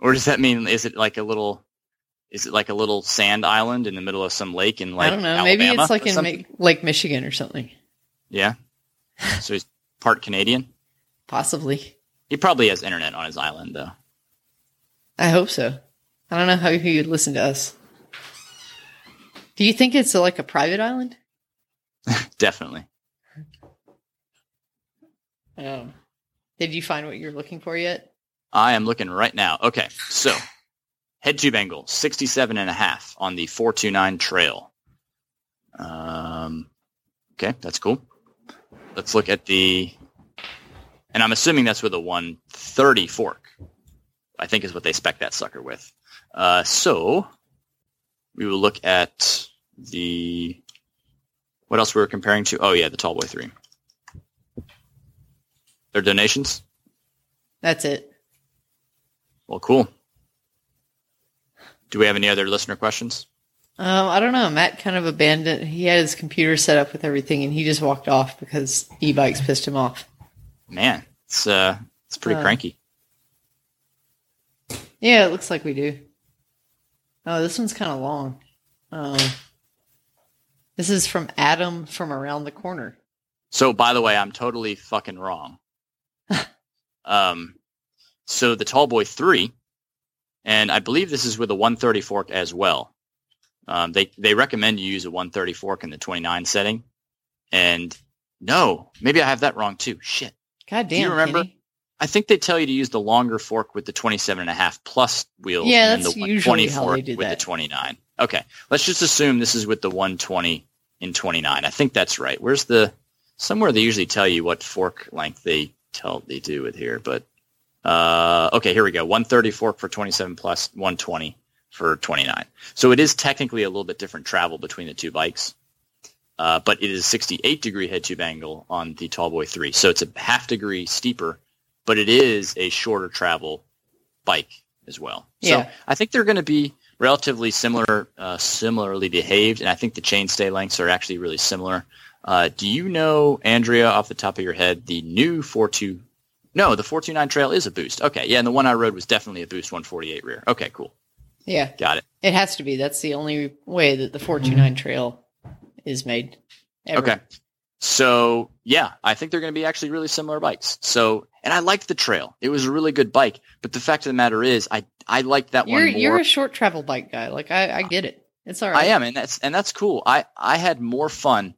Or does that mean, is it like a little... Is it like a little sand island in the middle of some lake in like I don't know, Alabama maybe it's like in Mi- Lake Michigan or something. Yeah. So he's part Canadian? Possibly. He probably has internet on his island, though. I hope so. I don't know how he would listen to us. Do you think it's like a private island? Definitely. Um, did you find what you're looking for yet? I am looking right now. Okay, so... Head tube angle, sixty-seven and a half on the four twenty-nine Trail. Um, okay, that's cool. Let's look at the... And I'm assuming that's with a one thirty fork, I think is what they spec that sucker with. Uh, so we will look at the... What else we were comparing to? Oh, yeah, the Tallboy three. Their donations? That's it. Well, cool. Do we have any other listener questions? Um, I don't know. Matt kind of abandoned. He had his computer set up with everything, and he just walked off because e-bikes pissed him off. Man, it's uh, it's pretty uh, cranky. Yeah, it looks like we do. Oh, this one's kind of long. Um, this is from Adam from around the corner. So, by the way, I'm totally fucking wrong. um, so the Tallboy three. And I believe this is with a one thirty fork as well. Um, they they recommend you use a one thirty fork in the twenty-nine setting. And no, maybe I have that wrong too. Shit. God damn. Do you remember? Kenny. I think they tell you to use the longer fork with the twenty-seven and a half plus wheels. Yeah, and that's the usually how they do that. With the twenty-nine. Okay, let's just assume this is with the one twenty in twenty-nine. I think that's right. Where's the somewhere they usually tell you what fork length they tell they do with here, but. Uh, okay, here we go. one thirty fork for twenty-seven plus, one twenty for twenty-nine. So it is technically a little bit different travel between the two bikes, uh, but it is sixty-eight degree head tube angle on the Tallboy three. So it's a half degree steeper, but it is a shorter travel bike as well. Yeah. So I think they're going to be relatively similar, uh, similarly behaved, and I think the chainstay lengths are actually really similar. Uh, do you know, Andrea, off the top of your head, the new four two? No, the four twenty-nine Trail is a boost. Okay, yeah, and the one I rode was definitely a boost one forty-eight rear. Okay, cool. Yeah. Got it. It has to be. That's the only way that the four twenty-nine Trail is made. Ever. Okay. So, yeah, I think they're going to be actually really similar bikes. So, and I liked the Trail. It was a really good bike, but the fact of the matter is I I liked that you're, one more. You're a short travel bike guy. Like, I, I get it. It's all right. I am, and that's and that's cool. I, I had more fun.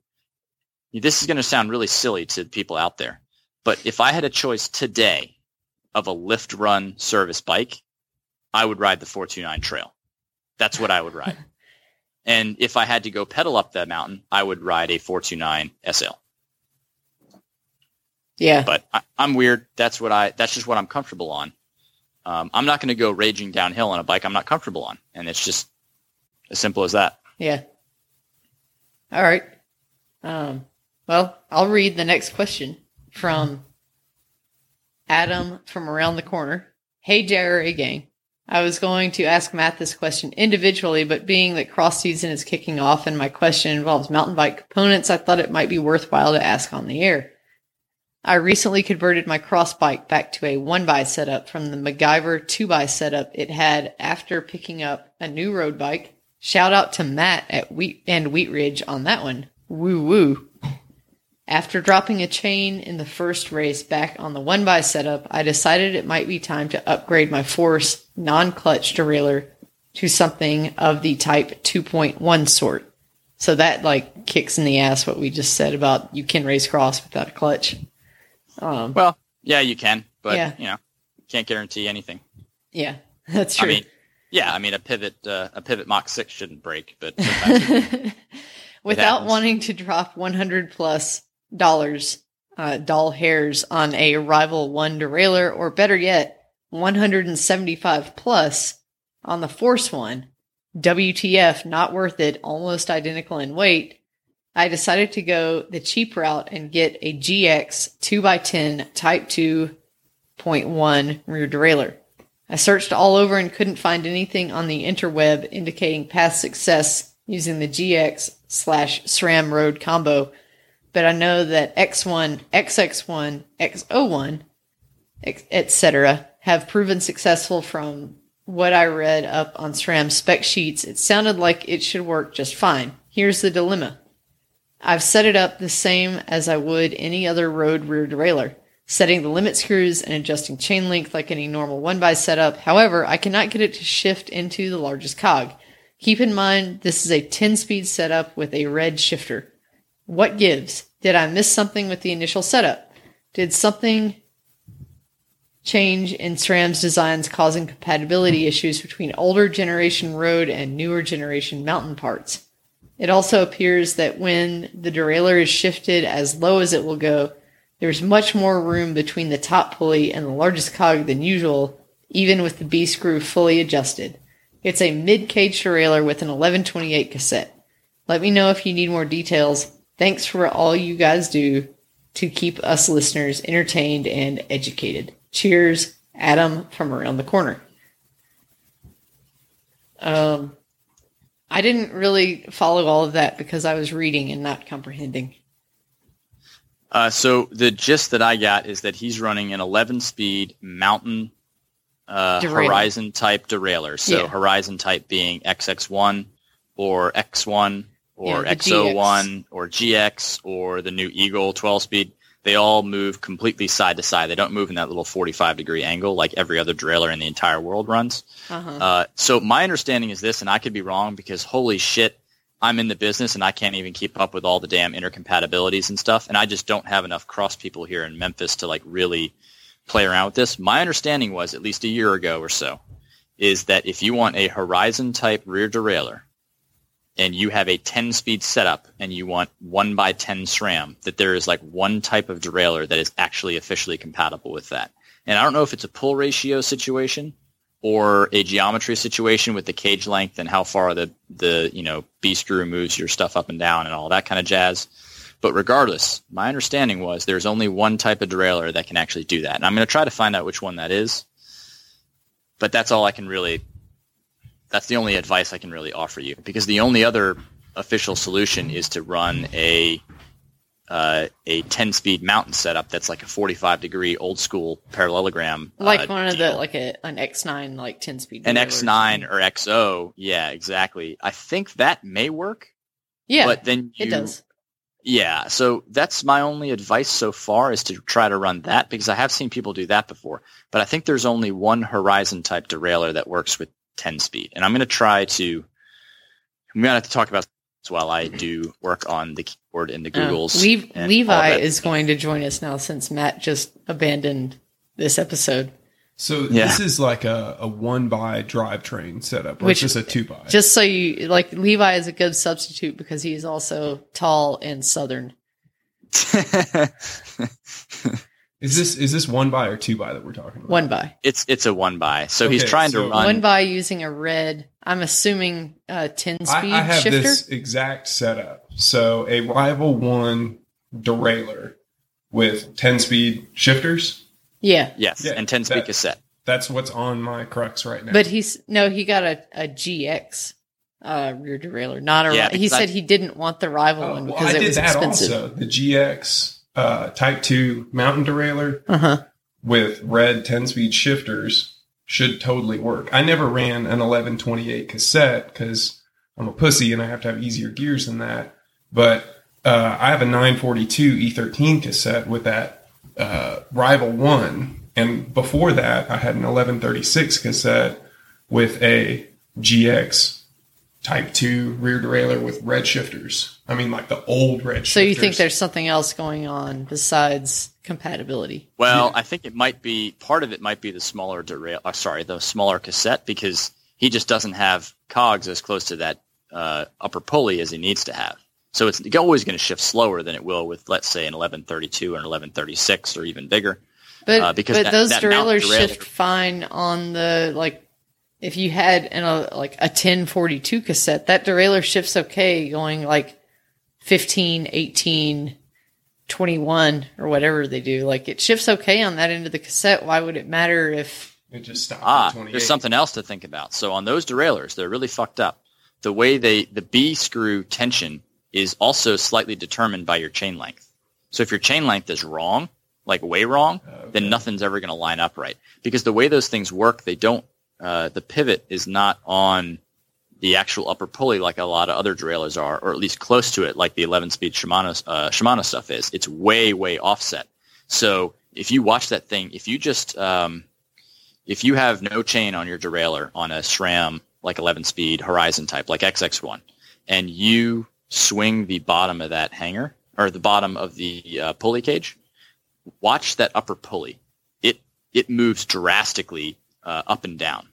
This is going to sound really silly to people out there. But if I had a choice today of a lift run service bike, I would ride the four twenty-nine Trail. That's what I would ride. And if I had to go pedal up that mountain, I would ride a four twenty-nine S L. Yeah. But I, I'm weird. That's what I. That's just what I'm comfortable on. Um, I'm not going to go raging downhill on a bike I'm not comfortable on. And it's just as simple as that. Yeah. All right. Um, well, I'll read the next question. From Adam from around the corner. Hey, J R A gang. I was going to ask Matt this question individually, but being that cross season is kicking off and my question involves mountain bike components, I thought it might be worthwhile to ask on the air. I recently converted my cross bike back to a one by setup from the MacGyver two by setup it had after picking up a new road bike. Shout out to Matt at Wheat and Wheat Ridge on that one. Woo woo. After dropping a chain in the first race back on the one by setup, I decided it might be time to upgrade my Force non-clutch derailleur to something of the type two point one sort. So that like kicks in the ass what we just said about you can race cross without a clutch. Um, well, yeah, you can, but yeah. you know, can't guarantee anything. Yeah, that's true. I mean, yeah, I mean a pivot, uh, a pivit Mach six shouldn't break, but sometimes without wanting to drop one hundred plus dollars, uh, doll hairs on a Rival one derailleur, or better yet, one hundred seventy-five plus on the Force one. W T F, not worth it, almost identical in weight, I decided to go the cheap route and get a G X two by ten Type two point one rear derailleur. I searched all over and couldn't find anything on the interweb indicating past success using the G X slash SRAM road combo, but I know that X one, X X one, X O one, et cetera have proven successful from what I read up on SRAM spec sheets. It sounded like it should work just fine. Here's the dilemma. I've set it up the same as I would any other road rear derailleur, setting the limit screws and adjusting chain length like any normal one by setup. However, I cannot get it to shift into the largest cog. Keep in mind, this is a ten-speed setup with a red shifter. What gives? Did I miss something with the initial setup? Did something change in SRAM's designs causing compatibility issues between older generation road and newer generation mountain parts? It also appears that when the derailleur is shifted as low as it will go, there's much more room between the top pulley and the largest cog than usual, even with the B-screw fully adjusted. It's a mid-cage derailleur with an eleven twenty-eight cassette. Let me know if you need more details. Thanks for all you guys do to keep us listeners entertained and educated. Cheers, Adam from around the corner. Um, I didn't really follow all of that because I was reading and not comprehending. Uh, so the gist that I got is that he's running an eleven-speed mountain uh, Horizon-type derailleur. So yeah. Horizon-type being X X one or X one or yeah, X O one G X. Or G X or the new Eagle twelve-speed. They all move completely side to side. They don't move in that little forty-five-degree angle like every other derailleur in the entire world runs. Uh-huh. Uh, so my understanding is this, and I could be wrong because holy shit, I'm in the business and I can't even keep up with all the damn intercompatibilities and stuff. And I just don't have enough cross people here in Memphis to like really play around with this. My understanding was, at least a year ago or so, is that if you want a Horizon type rear derailleur and you have a ten speed setup and you want one by ten SRAM, that there is like one type of derailleur that is actually officially compatible with that. And I don't know if it's a pull ratio situation or a geometry situation with the cage length and how far the, the you know B-screw moves your stuff up and down and all that kind of jazz. But regardless, my understanding was there's only one type of derailleur that can actually do that. And I'm going to try to find out which one that is. But that's all I can really – that's the only advice I can really offer you, because the only other official solution is to run a uh, a ten-speed mountain setup that's like a forty-five-degree old-school parallelogram. Like uh, one of deal. the – like a, an X nine, like ten-speed. An X nine or X O. Yeah, exactly. I think that may work. Yeah, but then you, it does. Yeah, so that's my only advice so far, is to try to run that, because I have seen people do that before. But I think there's only one Horizon-type derailleur that works with ten-speed. And I'm going to try to – I'm going to have to talk about – while I do work on the keyboard and the Googles. Um, Le- and Levi is going to join us now since Matt just abandoned this episode. So yeah. This is like a, a one by drivetrain setup, or which is a two by. Just so you like, Levi is a good substitute because he's also tall and southern. Is this is this one by or two by that we're talking about? One by. It's it's a one by. So okay, he's trying so to run one by using a red. I'm assuming uh, ten speed. I, I have shifter? This exact setup. So a Rival one derailleur with ten speed shifters. Yeah. Yes, yeah, and ten speed that, cassette. That's what's on my Crux right now. But he's no, he got a, a G X uh, rear derailleur, not a. Yeah, he said I, he didn't want the Rival uh, one because well, I it did was that expensive. Also, the G X. Uh, type two mountain derailleur uh-huh. with red ten speed shifters should totally work. I never ran an eleven twenty-eight cassette because I'm a pussy and I have to have easier gears than that. But uh, I have a nine forty-two E thirteen cassette with that uh, Rival one. And before that, I had an eleven thirty-six cassette with a G X Type two rear derailleur with red shifters. I mean, like the old red shifters. So you think there's something else going on besides compatibility? Well, yeah. I think it might be, part of it might be the smaller derail. Oh, sorry, the smaller cassette, because he just doesn't have cogs as close to that uh, upper pulley as he needs to have. So it's always going to shift slower than it will with, let's say, an eleven thirty-two or an eleven thirty-six or even bigger. But, uh, because but that, those that derailleurs derailleur- shift fine on the, like, if you had in a like a ten forty-two cassette, that derailleur shifts okay going like fifteen, eighteen, twenty-one or whatever they do. Like it shifts okay on that end of the cassette. Why would it matter if it just stopped ah, at twenty-eight? There's something else to think about. So on those derailleurs, they're really fucked up. The way they the B screw tension is also slightly determined by your chain length. So if your chain length is wrong, like way wrong, oh, okay. then nothing's ever going to line up right. Because the way those things work, they don't Uh, the pivot is not on the actual upper pulley like a lot of other derailleurs are, or at least close to it, like the eleven-speed Shimano, uh, Shimano stuff is. It's way, way offset. So if you watch that thing, if you just um, if you have no chain on your derailleur on a SRAM like eleven-speed Horizon type, like X X one, and you swing the bottom of that hanger or the bottom of the uh, pulley cage, watch that upper pulley. It it moves drastically. Uh, up and down,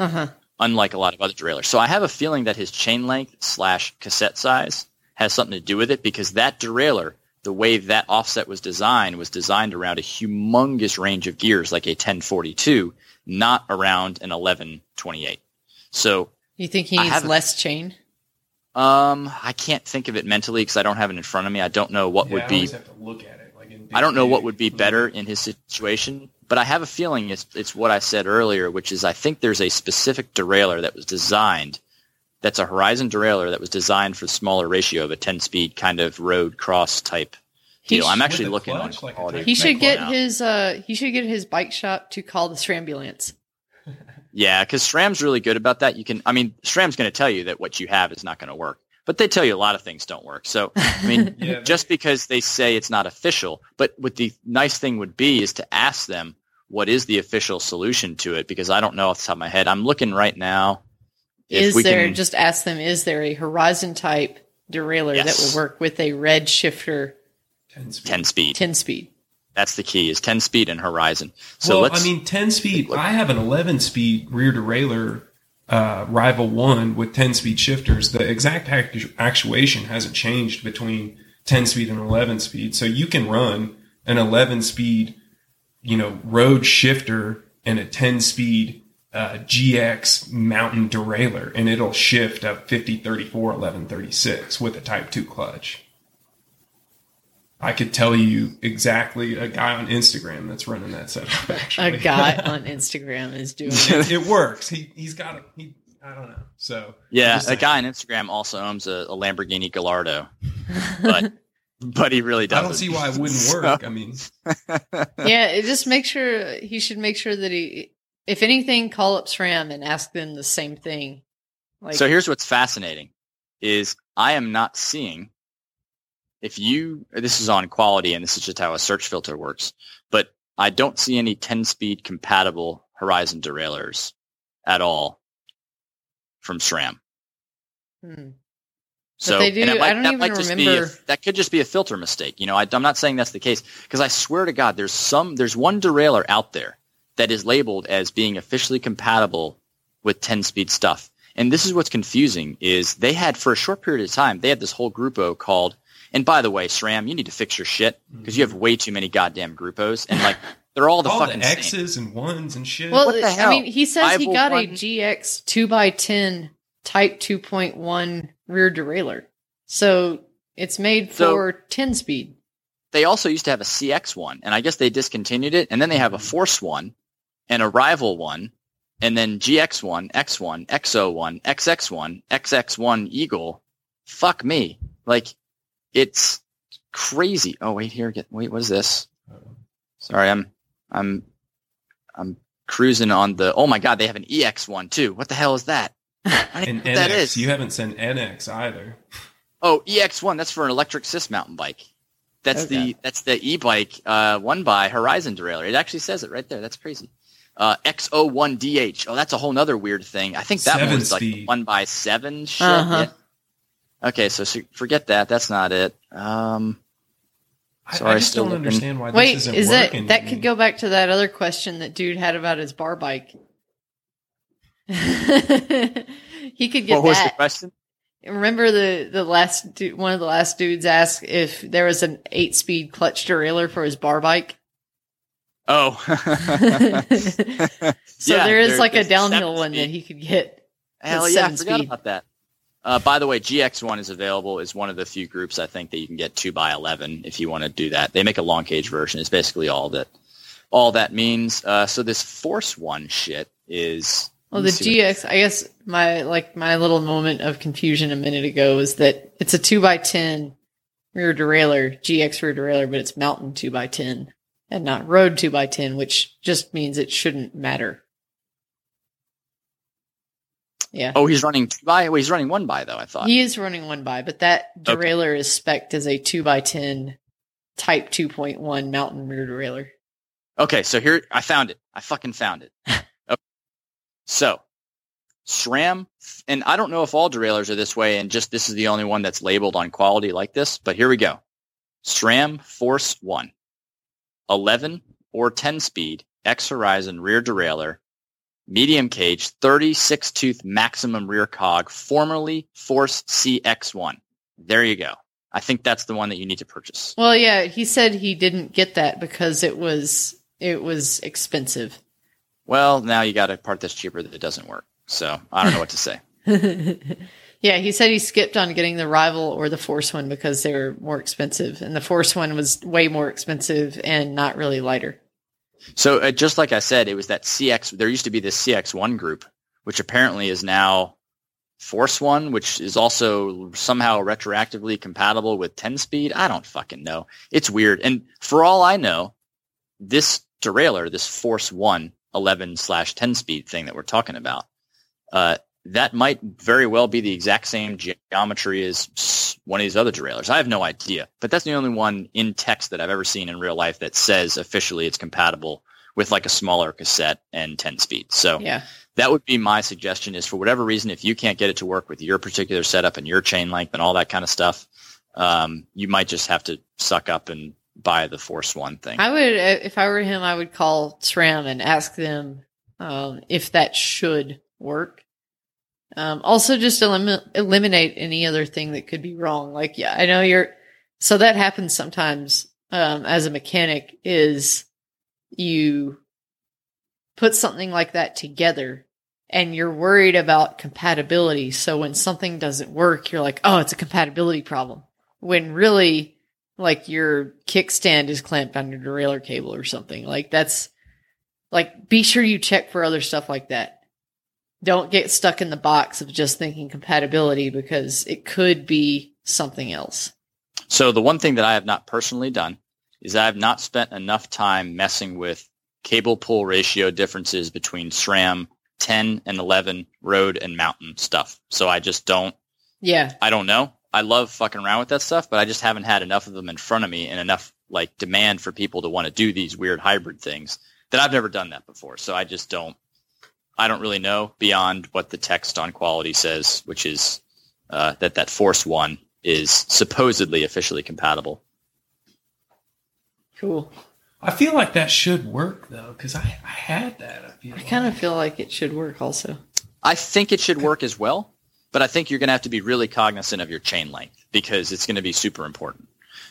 uh-huh. unlike a lot of other derailleurs. So I have a feeling that his chain length slash cassette size has something to do with it, because that derailleur, the way that offset was designed, was designed around a humongous range of gears, like a ten forty-two, not around an eleven twenty-eight. So you think he needs less chain? Um, I can't think of it mentally because I don't have it in front of me. I don't know what yeah, would I be. Have to look at it. Like in I don't know what would be better in his situation. But I have a feeling it's it's what I said earlier, which is I think there's a specific derailleur that was designed, that's a Horizon derailleur that was designed for the smaller ratio of a ten-speed kind of road cross type deal. Should, I'm actually looking clutch, on like he should get out. his uh, he should get his bike shop to call the SRAMbulance. Yeah, because SRAM's really good about that. You can, I mean, SRAM's going to tell you that what you have is not going to work. But they tell you a lot of things don't work. So, I mean, yeah, just because they say it's not official, but what the nice thing would be is to ask them what is the official solution to it, because I don't know off the top of my head. I'm looking right now. If is we there, can, just ask them, is there a Horizon type derailleur yes. that will work with a red shifter? ten speed. ten speed. ten speed. That's the key, is ten speed and Horizon. So well, let's, I mean, ten speed. I have an eleven speed rear derailleur. Uh, Rival one with ten speed shifters. The exact actu- actuation hasn't changed between ten speed and eleven speed. So you can run an eleven speed, you know, road shifter and a ten speed uh, G X mountain derailleur, and it'll shift a fifty thirty-four, eleven thirty-six with a type two clutch. I could tell you exactly a guy on Instagram that's running that setup. Actually, a guy on Instagram is doing it. It works. He he's got a he. I don't know. So yeah, a guy on Instagram also owns a, a Lamborghini Gallardo, but but he really doesn't. I don't see why it wouldn't work. So. I mean, yeah, it just make sure he should make sure that he, if anything, call up SRAM and ask them the same thing. Like, so here's what's fascinating: is I am not seeing. If you, this is on quality and this is just how a search filter works, but I don't see any ten speed compatible Horizon derailleurs at all from SRAM. Hmm. So they do, and might, I don't that even might just remember. Be a, that could just be a filter mistake. You know, I, I'm not saying that's the case, because I swear to God, there's some, there's one derailleur out there that is labeled as being officially compatible with ten speed stuff. And this is what's confusing is they had, for a short period of time, they had this whole gruppo called, and by the way, SRAM, you need to fix your shit, because you have way too many goddamn gruppos, and like they're all the all fucking the X's same. And ones and shit. Well, what the hell? I mean, he says Rival he got one. A G X two by ten Type two point one rear derailleur, so it's made for so, ten speed. They also used to have a C X one, and I guess they discontinued it, and then they have a Force one, and a Rival one, and then G X one, X one, X O one, X X one, X X one Eagle. Fuck me, like. It's crazy. Oh wait, here. Get wait. What is this? Sorry, I'm, I'm, I'm cruising on the. Oh my God, they have an E X one too. What the hell is that? I don't know what that is. You haven't sent N X either. Oh, E X one. That's for an electric cis mountain bike. That's okay. the that's the e-bike uh, one by Horizon derailleur. It actually says it right there. That's crazy. Uh, X oh one D H. Oh, that's a whole nother weird thing. I think that one's like the one by seven shit. Uh-huh. Yeah. Okay, so, so forget that. That's not it. Um, sorry, I, I just don't looking. understand why Wait, this isn't is working. That, that I mean, could go back to that other question that dude had about his bar bike. He could get what that. What was the question? Remember the, the last du- one of the last dudes asked if there was an eight-speed clutch derailleur for his bar bike? Oh. So yeah, there is like a downhill one speed that he could get. Hell yeah, I forgot speed. about that. Uh, by the way, G X one is available. It's one of the few groups, I think, that you can get two by eleven if you want to do that. They make a long cage version. It's basically all that all that means. Uh, so this Force one shit is... Well, the G X, I guess my like my little moment of confusion a minute ago was that it's a two by ten rear derailleur, G X rear derailleur, but it's mountain two by ten and not road two by ten, which just means it shouldn't matter. Yeah. Oh, he's running two by? Well, he's running one by, though, I thought. He is running one by, but that derailleur okay. is spec'd as a two by ten type two point one mountain rear derailleur. Okay, so here, I found it. I fucking found it. So, SRAM, and I don't know if all derailleurs are this way, and just this is the only one that's labeled on quality like this, but here we go. SRAM Force one, eleven or ten speed, X-Horizon rear derailleur, medium cage, thirty-six tooth maximum rear cog, formerly Force C X one. There you go. I think that's the one that you need to purchase. Well, yeah, he said he didn't get that because it was it was expensive. Well, now you got a part that's cheaper that doesn't work. So I don't know what to say. Yeah, he said he skipped on getting the Rival or the Force one because they were more expensive. And the Force one was way more expensive and not really lighter. So uh, just like I said, it was that C X. There used to be this C X one group, which apparently is now Force one, which is also somehow retroactively compatible with ten speed. I don't fucking know. It's weird. And for all I know, this derailleur, this Force one, eleven slash ten speed thing that we're talking about, uh, that might very well be the exact same geometry as one of these other derailleurs. I have no idea, but that's the only one in text that I've ever seen in real life that says officially it's compatible with like a smaller cassette and ten speed. So yeah, that would be my suggestion is for whatever reason, if you can't get it to work with your particular setup and your chain length and all that kind of stuff, um, you might just have to suck up and buy the Force One thing. I would, if I were him, I would call SRAM and ask them um, if that should work. Um, also, just elim- eliminate any other thing that could be wrong. Like, yeah, I know you're. So that happens sometimes um, as a mechanic. Is you put something like that together, and you're worried about compatibility. So when something doesn't work, you're like, oh, it's a compatibility problem. When really, like your kickstand is clamped on your derailleur cable or something. Like that's like, be sure you check for other stuff like that. Don't get stuck in the box of just thinking compatibility because it could be something else. So the one thing that I have not personally done is I have not spent enough time messing with cable pull ratio differences between SRAM ten and eleven road and mountain stuff. So I just don't, yeah, I don't know. I love fucking around with that stuff, but I just haven't had enough of them in front of me and enough like demand for people to want to do these weird hybrid things that I've never done that before. So I just don't, I don't really know beyond what the text on quality says, which is uh, that that Force One is supposedly officially compatible. Cool. I feel like that should work though, because I, I had that. I, feel I like. kind of feel like it should work also. I think it should work as well. But I think you're going to have to be really cognizant of your chain length because it's going to be super important.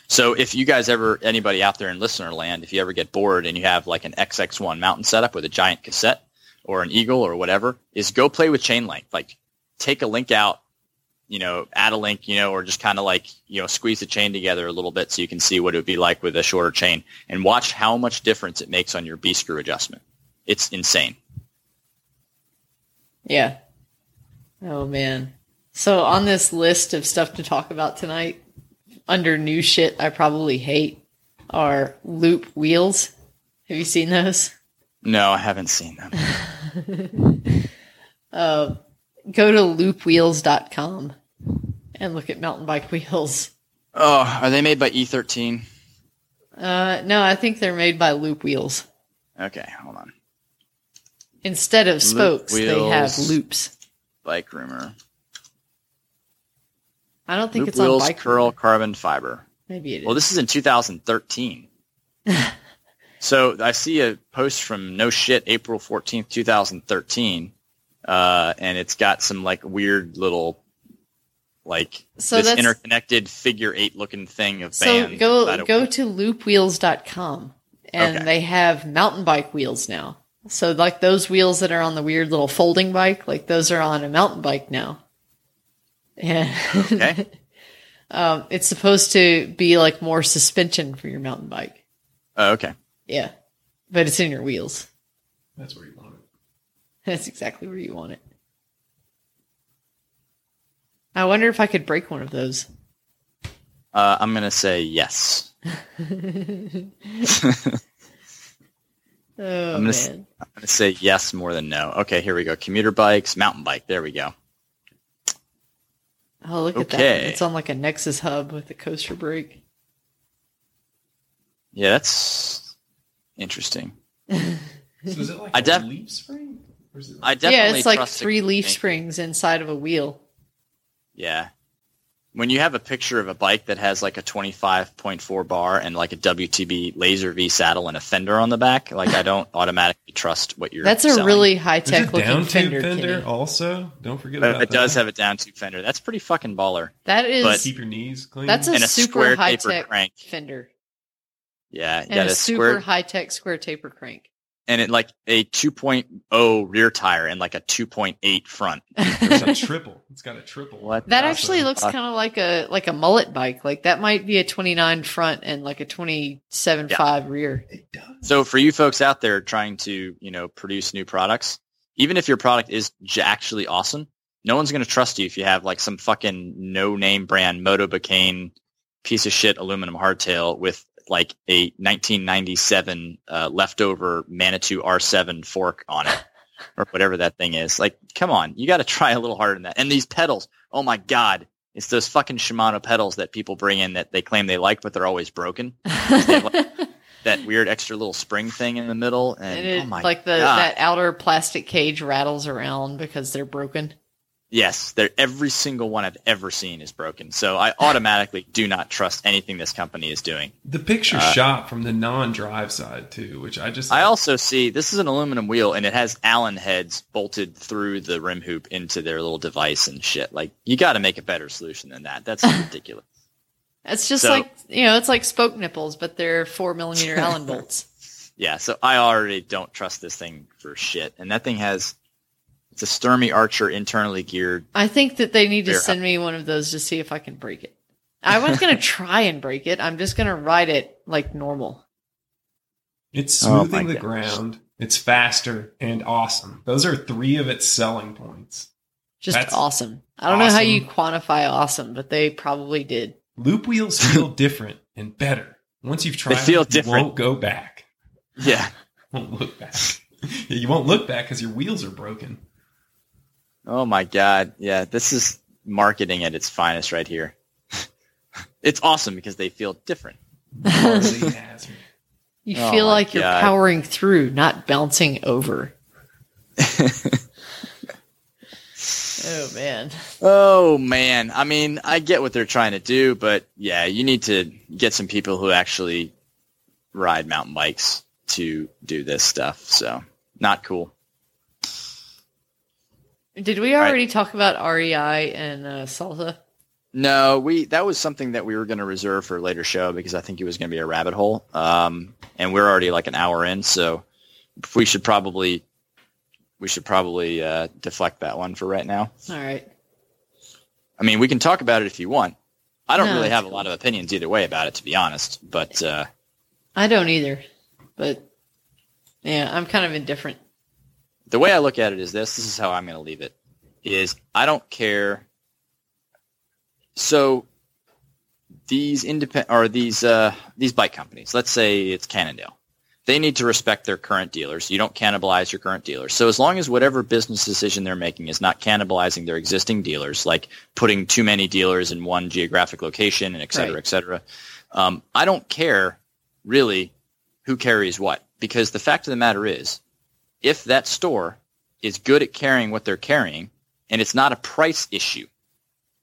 So if you guys ever, anybody out there in listener land, if you ever get bored and you have like an X X one mountain setup with a giant cassette or an Eagle or whatever, is go play with chain length. Like take a link out, you know, add a link, you know, or just kind of like, you know, squeeze the chain together a little bit so you can see what it would be like with a shorter chain and watch how much difference it makes on your B screw adjustment. It's insane. Yeah. Oh, man. So on this list of stuff to talk about tonight, under new shit I probably hate, are Loop Wheels. Have you seen those? No, I haven't seen them. uh, go to loop wheels dot com and look at mountain bike wheels. Oh, are they made by E thirteen? Uh, no, I think they're made by Loop Wheels. Okay, hold on. Instead of spokes, wheels, they have loops. Bike Rumor. I don't think Loop it's wheels, on Bike Curl, Rumor. Carbon fiber. Maybe it is. Well, this is in two thousand thirteen. So I see a post from No Shit, April fourteenth, twenty thirteen, uh, and it's got some like weird little, like so this interconnected figure eight looking thing of bands. So go go to loop wheels dot com, and okay. They have mountain bike wheels now. So like those wheels that are on the weird little folding bike, like those are on a mountain bike now. And okay. um, it's supposed to be like more suspension for your mountain bike. Oh, okay. Yeah, but it's in your wheels. That's where you want it. That's exactly where you want it. I wonder if I could break one of those. Uh, I'm going to say yes. oh, I'm gonna man. I'm going to say yes more than no. Okay, here we go. Commuter bikes, mountain bike. There we go. Oh, look okay. at that. One. It's on like a Nexus hub with a coaster brake. Yeah, that's... interesting. So is it like I def- a leaf spring? Or is it like- I definitely yeah, it's like three leaf thing. Springs inside of a wheel. Yeah. When you have a picture of a bike that has like a twenty-five point four bar and like a W T B Laser V saddle and a fender on the back, like I don't automatically trust what you're That's a selling. Really high-tech looking fender. fender also? Don't forget but about it that. It does have a down-tube fender. That's pretty fucking baller. That is... But keep your knees clean. That's a, and a super high-tech crank. Fender. Yeah, and got a, a super square, high-tech square taper crank, and it like a two point oh rear tire and like a two point eight front. It's a triple. It's got a triple. What that actually looks kind of like a like a mullet bike. Like that might be a twenty-nine front and like a twenty-seven point five yeah. rear. It does. So for you folks out there trying to you know produce new products, even if your product is actually awesome, no one's going to trust you if you have like some fucking no-name brand Motobacane piece of shit aluminum hardtail with. Like a nineteen ninety-seven uh, leftover Manitou R seven fork on it or whatever that thing is. Like, come on. You got to try a little harder than that. And these pedals, oh, my God. It's those fucking Shimano pedals that people bring in that they claim they like, but they're always broken. They like that weird extra little spring thing in the middle. And, and it, oh my like the, God. That outer plastic cage rattles around because they're broken. Yes, every single one I've ever seen is broken. So I automatically do not trust anything this company is doing. The picture uh, shot from the non-drive side, too, which I just... I also see, this is an aluminum wheel, and it has Allen heads bolted through the rim hoop into their little device and shit. Like, you got to make a better solution than that. That's ridiculous. It's just so, like, you know, it's like spoke nipples, but they're four millimeter Allen bolts. Yeah, so I already don't trust this thing for shit. And that thing has... It's a Sturmey Archer internally geared. I think that they need to send me one of those to see if I can break it. I wasn't going to try and break it. I'm just going to ride it like normal. It's smoothing oh the gosh. ground. It's faster and awesome. Those are three of its selling points. Just That's awesome. I don't awesome. know how you quantify awesome, but they probably did. Loop wheels feel different and better. Once you've tried they feel it, different. You won't go back. Yeah. You won't look back. You won't look back because your wheels are broken. Oh, my God. Yeah, this is marketing at its finest right here. It's awesome because they feel different. You oh feel like God. You're powering through, not bouncing over. Oh, man. Oh, man. I mean, I get what they're trying to do, but, yeah, you need to get some people who actually ride mountain bikes to do this stuff. So, not cool. Did we already right. talk about R E I and uh, Salsa? No, we that was something that we were going to reserve for a later show because I think it was going to be a rabbit hole. Um, and we're already like an hour in, so we should probably we should probably uh, deflect that one for right now. All right. I mean, we can talk about it if you want. I don't no, really have cool. a lot of opinions either way about it, to be honest. But uh, I don't either. But yeah, I'm kind of indifferent. The way I look at it is this. This is how I'm going to leave it, is I don't care. So these independent or these uh, these bike companies, let's say it's Cannondale, they need to respect their current dealers. You don't cannibalize your current dealers. So as long as whatever business decision they're making is not cannibalizing their existing dealers, like putting too many dealers in one geographic location and et cetera, right. et cetera, um, I don't care really who carries what, because the fact of the matter is, if that store is good at carrying what they're carrying, and it's not a price issue.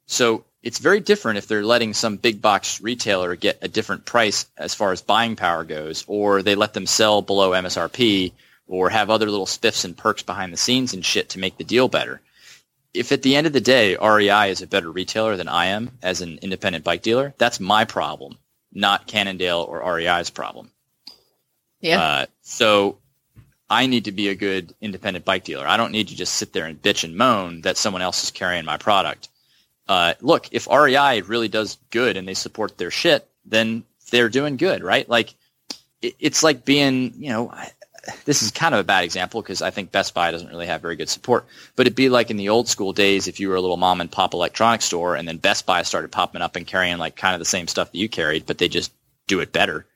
So it's very different if they're letting some big box retailer get a different price as far as buying power goes, or they let them sell below M S R P, or have other little spiffs and perks behind the scenes and shit to make the deal better. If at the end of the day, R E I is a better retailer than I am as an independent bike dealer, that's my problem, not Cannondale or R E I's problem. Yeah. Uh, so I need to be a good independent bike dealer. I don't need to just sit there and bitch and moan that someone else is carrying my product. Uh, look, if R E I really does good and they support their shit, then they're doing good, right? Like, it, it's like being, you know, I, this is kind of a bad example because I think Best Buy doesn't really have very good support, but it'd be like in the old school days if you were a little mom and pop electronics store and then Best Buy started popping up and carrying like kind of the same stuff that you carried, but they just do it better.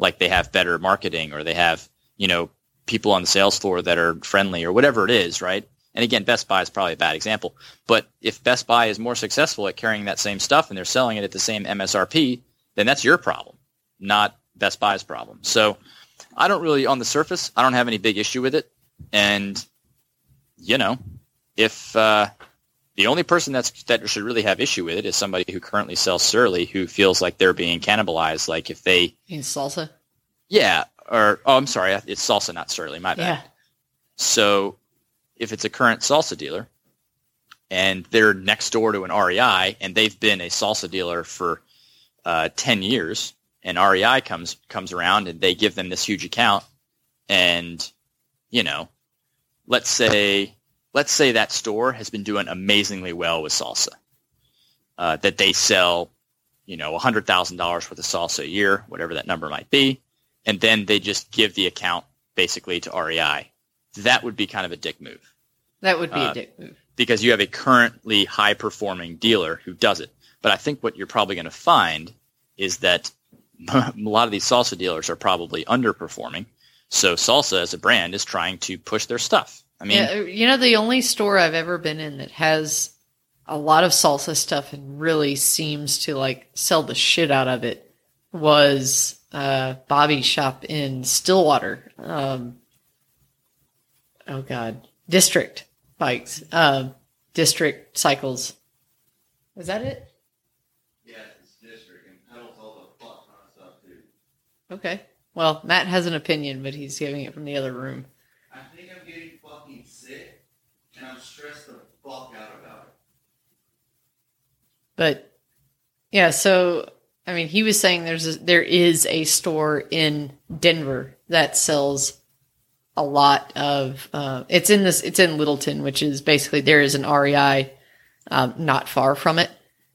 Like they have better marketing, or they have, you know, people on the sales floor that are friendly, or whatever it is, right? And again, Best Buy is probably a bad example, but if Best Buy is more successful at carrying that same stuff and they're selling it at the same M S R P, then that's your problem, not Best Buy's problem. So I don't really, on the surface, I don't have any big issue with it. And, you know, if uh, the only person that's, that should really have issue with it is somebody who currently sells Surly, who feels like they're being cannibalized. Like if they... In Salsa? Yeah. Or, oh, I'm sorry. It's Salsa, not Surly. My bad. Yeah. So... if it's a current Salsa dealer and they're next door to an R E I and they've been a Salsa dealer for uh, ten years, and R E I comes comes around and they give them this huge account, and, you know, let's say let's say that store has been doing amazingly well with Salsa, uh, that they sell, you know, one hundred thousand dollars worth of Salsa a year, whatever that number might be, and then they just give the account basically to R E I. That would be kind of a dick move. That would be uh, a dick move. Because you have a currently high-performing dealer who does it. But I think what you're probably going to find is that a lot of these Salsa dealers are probably underperforming. So Salsa as a brand is trying to push their stuff. I mean, yeah, you know, the only store I've ever been in that has a lot of Salsa stuff and really seems to like sell the shit out of it was uh, Bobby's shop in Stillwater. Um Oh God, District Bikes, uh, District Cycles. Was that it? Yeah, it's District, and pedals all the fuck on stuff too. Okay. Well, Matt has an opinion, but he's giving it from the other room. I think I'm getting fucking sick, and I'm stressed the fuck out about it. But yeah, so I mean, he was saying there's a, there is a store in Denver that sells a lot of, uh, it's in this, it's in Littleton, which is basically, there is an R E I, um, not far from it,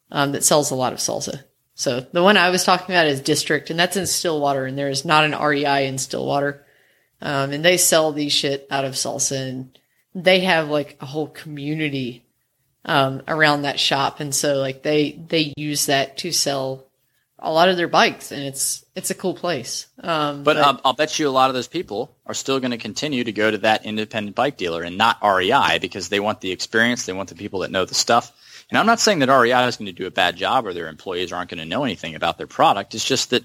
um, that sells a lot of Salsa. So the one I was talking about is District, and that's in Stillwater, and there is not an R E I in Stillwater. Um, and they sell the shit out of Salsa, and they have like a whole community, um, around that shop. And so like they, they use that to sell a lot of their bikes, and it's it's a cool place. Um, but, but I'll, I'll bet you a lot of those people are still going to continue to go to that independent bike dealer and not R E I, because they want the experience, they want the people that know the stuff. And I'm not saying that R E I is going to do a bad job or their employees aren't going to know anything about their product. It's just that,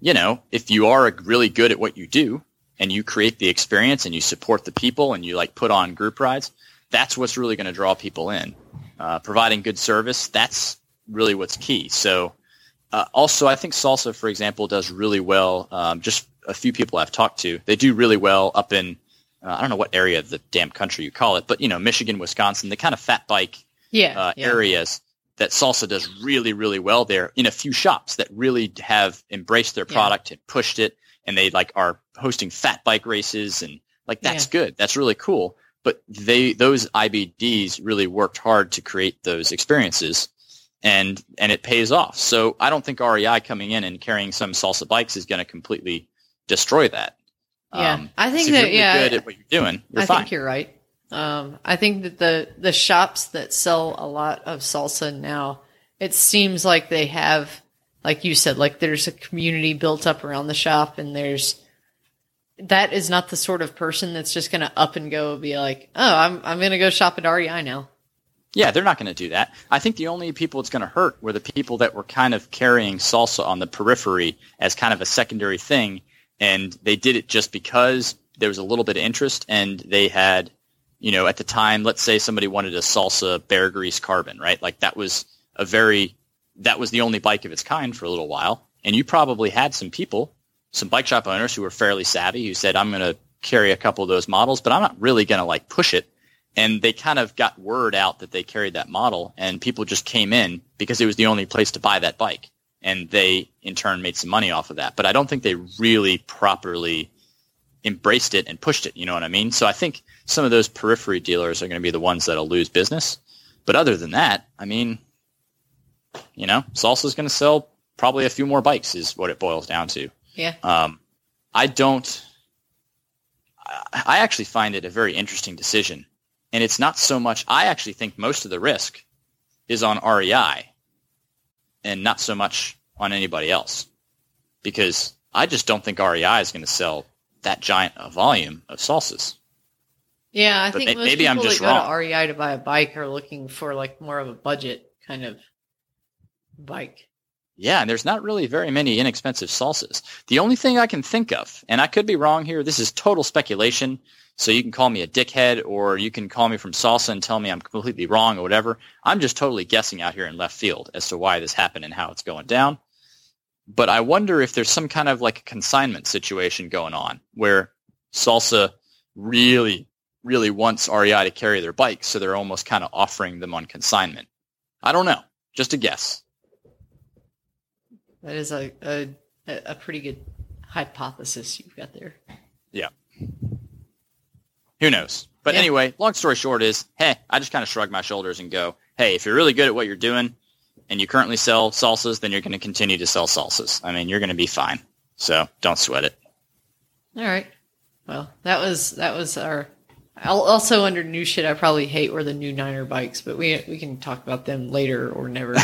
you know, if you are really good at what you do and you create the experience and you support the people and you like put on group rides, that's what's really going to draw people in. Uh, providing good service, that's really what's key. So... Uh, also, I think Salsa, for example, does really well. Um, just a few people I've talked to, they do really well up in, uh, I don't know what area of the damn country you call it, but, you know, Michigan, Wisconsin, the kind of fat bike yeah, uh, yeah. areas that Salsa does really, really well there, in a few shops that really have embraced their product yeah. and pushed it. And they like are hosting fat bike races, and like, that's yeah. good. That's really cool. But they, those I B Ds really worked hard to create those experiences. And and it pays off. So I don't think R E I coming in and carrying some Salsa bikes is going to completely destroy that. Yeah, um, I think so that. If you're yeah, good at what you're doing, you're I fine. think you're right. Um, I think that the the shops that sell a lot of Salsa now, it seems like they have, like you said, like there's a community built up around the shop, and there's that is not the sort of person that's just going to up and go and be like, oh, I'm I'm going to go shop at R E I now. Yeah, they're not going to do that. I think the only people it's going to hurt were the people that were kind of carrying Salsa on the periphery as kind of a secondary thing, and they did it just because there was a little bit of interest, and they had, you know, at the time, let's say somebody wanted a Salsa Bear Grease Carbon, right? Like that was a very, that was the only bike of its kind for a little while. And you probably had some people, some bike shop owners who were fairly savvy who said, I'm going to carry a couple of those models, but I'm not really going to like push it. And they kind of got word out that they carried that model, and people just came in because it was the only place to buy that bike. And they, in turn, made some money off of that. But I don't think they really properly embraced it and pushed it. You know what I mean? So I think some of those periphery dealers are going to be the ones that'll lose business. But other than that, I mean, you know, Salsa's going to sell probably a few more bikes is what it boils down to. Yeah. Um, I don't – I actually find it a very interesting decision. And it's not so much – I actually think most of the risk is on R E I. And not so much on anybody else, because I just don't think R E I is going to sell that giant a volume of Salsas. Yeah, I but think ma- most maybe people I'm just that wrong. Go to R E I to buy a bike are looking for like more of a budget kind of bike. Yeah, and there's not really very many inexpensive Salsas. The only thing I can think of, and I could be wrong here, this is total speculation. So you can call me a dickhead, or you can call me from Salsa and tell me I'm completely wrong or whatever. I'm just totally guessing out here in left field as to why this happened and how it's going down. But I wonder if there's some kind of like a consignment situation going on where Salsa really, really wants R E I to carry their bikes, so they're almost kind of offering them on consignment. I don't know. Just a guess. That is a a, a pretty good hypothesis you've got there. Yeah. Who knows? But yeah. Anyway, long story short is, hey, I just kind of shrug my shoulders and go, hey, if you're really good at what you're doing and you currently sell Salsas, then you're going to continue to sell Salsas. I mean, you're going to be fine. So don't sweat it. All right. Well, that was that was our – also under new shit I probably hate were the new Niner bikes, but we we can talk about them later or never.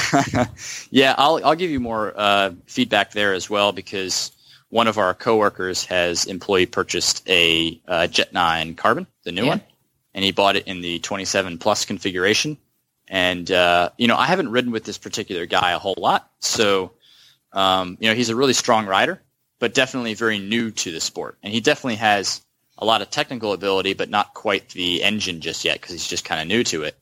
Yeah, I'll, I'll give you more uh, feedback there as well, because – one of our coworkers has employee purchased a uh, Jet nine Carbon, the new yeah. one, and he bought it in the twenty-seven plus configuration. And, uh, you know, I haven't ridden with this particular guy a whole lot. So, um, you know, he's a really strong rider, but definitely very new to the sport. And he definitely has a lot of technical ability, but not quite the engine just yet because he's just kind of new to it.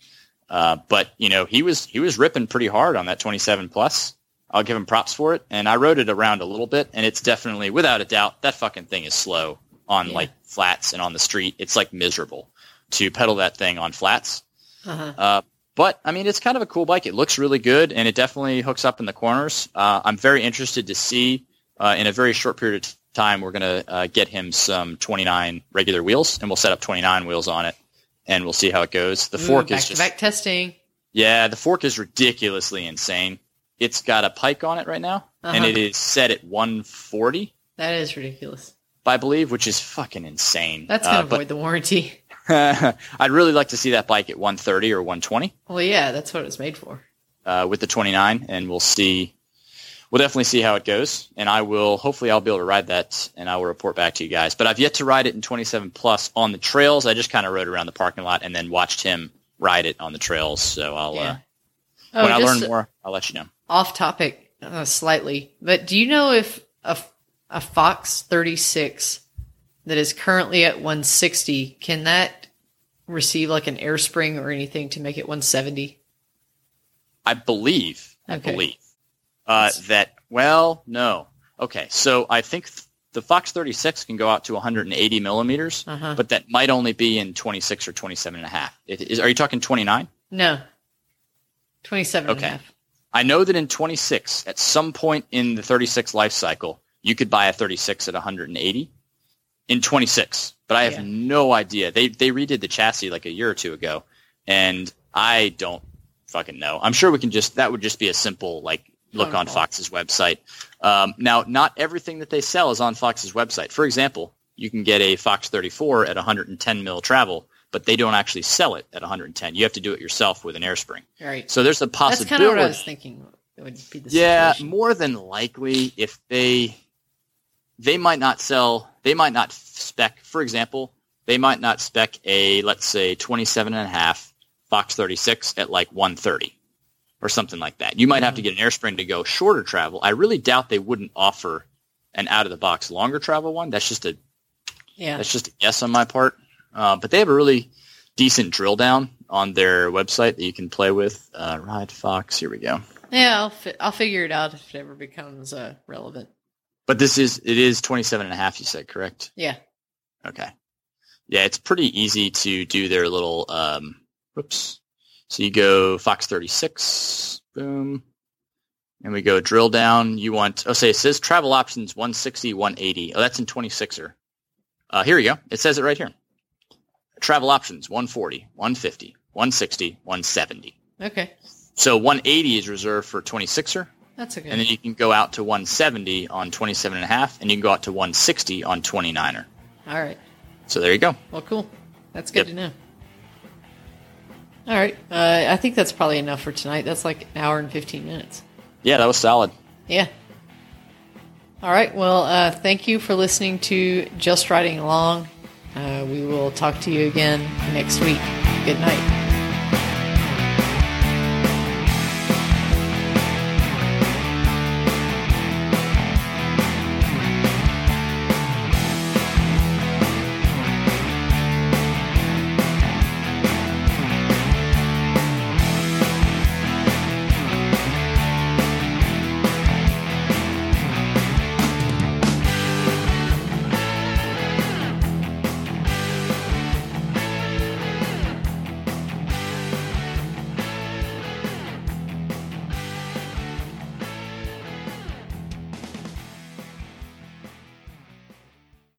Uh, but, you know, he was he was ripping pretty hard on that twenty-seven plus. I'll give him props for it, and I rode it around a little bit, and it's definitely, without a doubt, that fucking thing is slow on, yeah. like, flats and on the street. It's, like, miserable to pedal that thing on flats. Uh-huh. Uh, but, I mean, it's kind of a cool bike. It looks really good, and it definitely hooks up in the corners. Uh, I'm very interested to see, uh, in a very short period of time, we're going to uh, get him some twenty-nine regular wheels, and we'll set up twenty-nine wheels on it, and we'll see how it goes. The Ooh, fork back is just... back-to-back testing. Yeah, the fork is ridiculously insane. It's got a pike on it right now, uh-huh. and it is set at one forty. That is ridiculous. I believe, which is fucking insane. That's going to uh, avoid but, the warranty. I'd really like to see that bike at one thirty or one twenty. Well, yeah, that's what it was made for. Uh, with the twenty-nine, and we'll see. We'll definitely see how it goes, and I will. Hopefully, I'll be able to ride that, and I will report back to you guys. But I've yet to ride it in twenty-seven plus on the trails. I just kind of rode around the parking lot and then watched him ride it on the trails. So I'll. Yeah. Uh, oh, when I learn more, I'll let you know. Off topic uh, slightly, but do you know if a, a Fox thirty-six that is currently at one sixty, can that receive like an air spring or anything to make it one seventy? I believe, okay. I believe uh, that, well, no. Okay, so I think th- the Fox thirty-six can go out to one eighty millimeters, uh-huh. but that might only be in twenty-six or twenty-seven and a half. It is, are you talking twenty-nine? No, twenty-seven okay. and a half. I know that in twenty-six, at some point in the thirty-six life cycle, you could buy a thirty-six at one eighty in twenty-six, but I have yeah. no idea. They they redid the chassis like a year or two ago, and I don't fucking know. I'm sure we can just – that would just be a simple like look on Fox's website. Um, now, not everything that they sell is on Fox's website. For example, you can get a Fox thirty-four at one ten mil travel, but they don't actually sell it at one ten. You have to do it yourself with an air spring. Right. So there's the possibility. That's kind of what I was thinking. It would be the yeah, situation. More than likely, if they they might not sell, they might not spec. For example, they might not spec a let's say twenty-seven and a half Fox thirty-six at like one thirty or something like that. You might mm-hmm. have to get an air spring to go shorter travel. I really doubt they wouldn't offer an out of the box longer travel one. That's just a Yeah. That's just a guess on my part. Uh, but they have a really decent drill down on their website that you can play with. Uh, Ride Fox, here we go. Yeah, I'll fi- I'll figure it out if it ever becomes uh, relevant. But this is, it is twenty-seven and a half, you said, correct? Yeah. Okay. Yeah, it's pretty easy to do their little, um, whoops. So you go Fox thirty-six, boom, and we go drill down. You want, oh, say it says travel options one sixty, one eighty. Oh, that's in twenty-sixer. Uh, here we go. It says it right here. Travel options one forty, one fifty, one sixty, one seventy. Okay. So one eighty is reserved for twenty-sixer. That's okay. And then you can go out to one seventy on twenty-seven and a half, and you can go out to one sixty on twenty-niner. All right. So there you go. Well, cool. That's good yep. to know. All right. Uh, I think that's probably enough for tonight. That's like an hour and fifteen minutes. Yeah, that was solid. Yeah. All right. Well, uh, thank you for listening to Just Riding Along. Uh, we will talk to you again next week. Good night.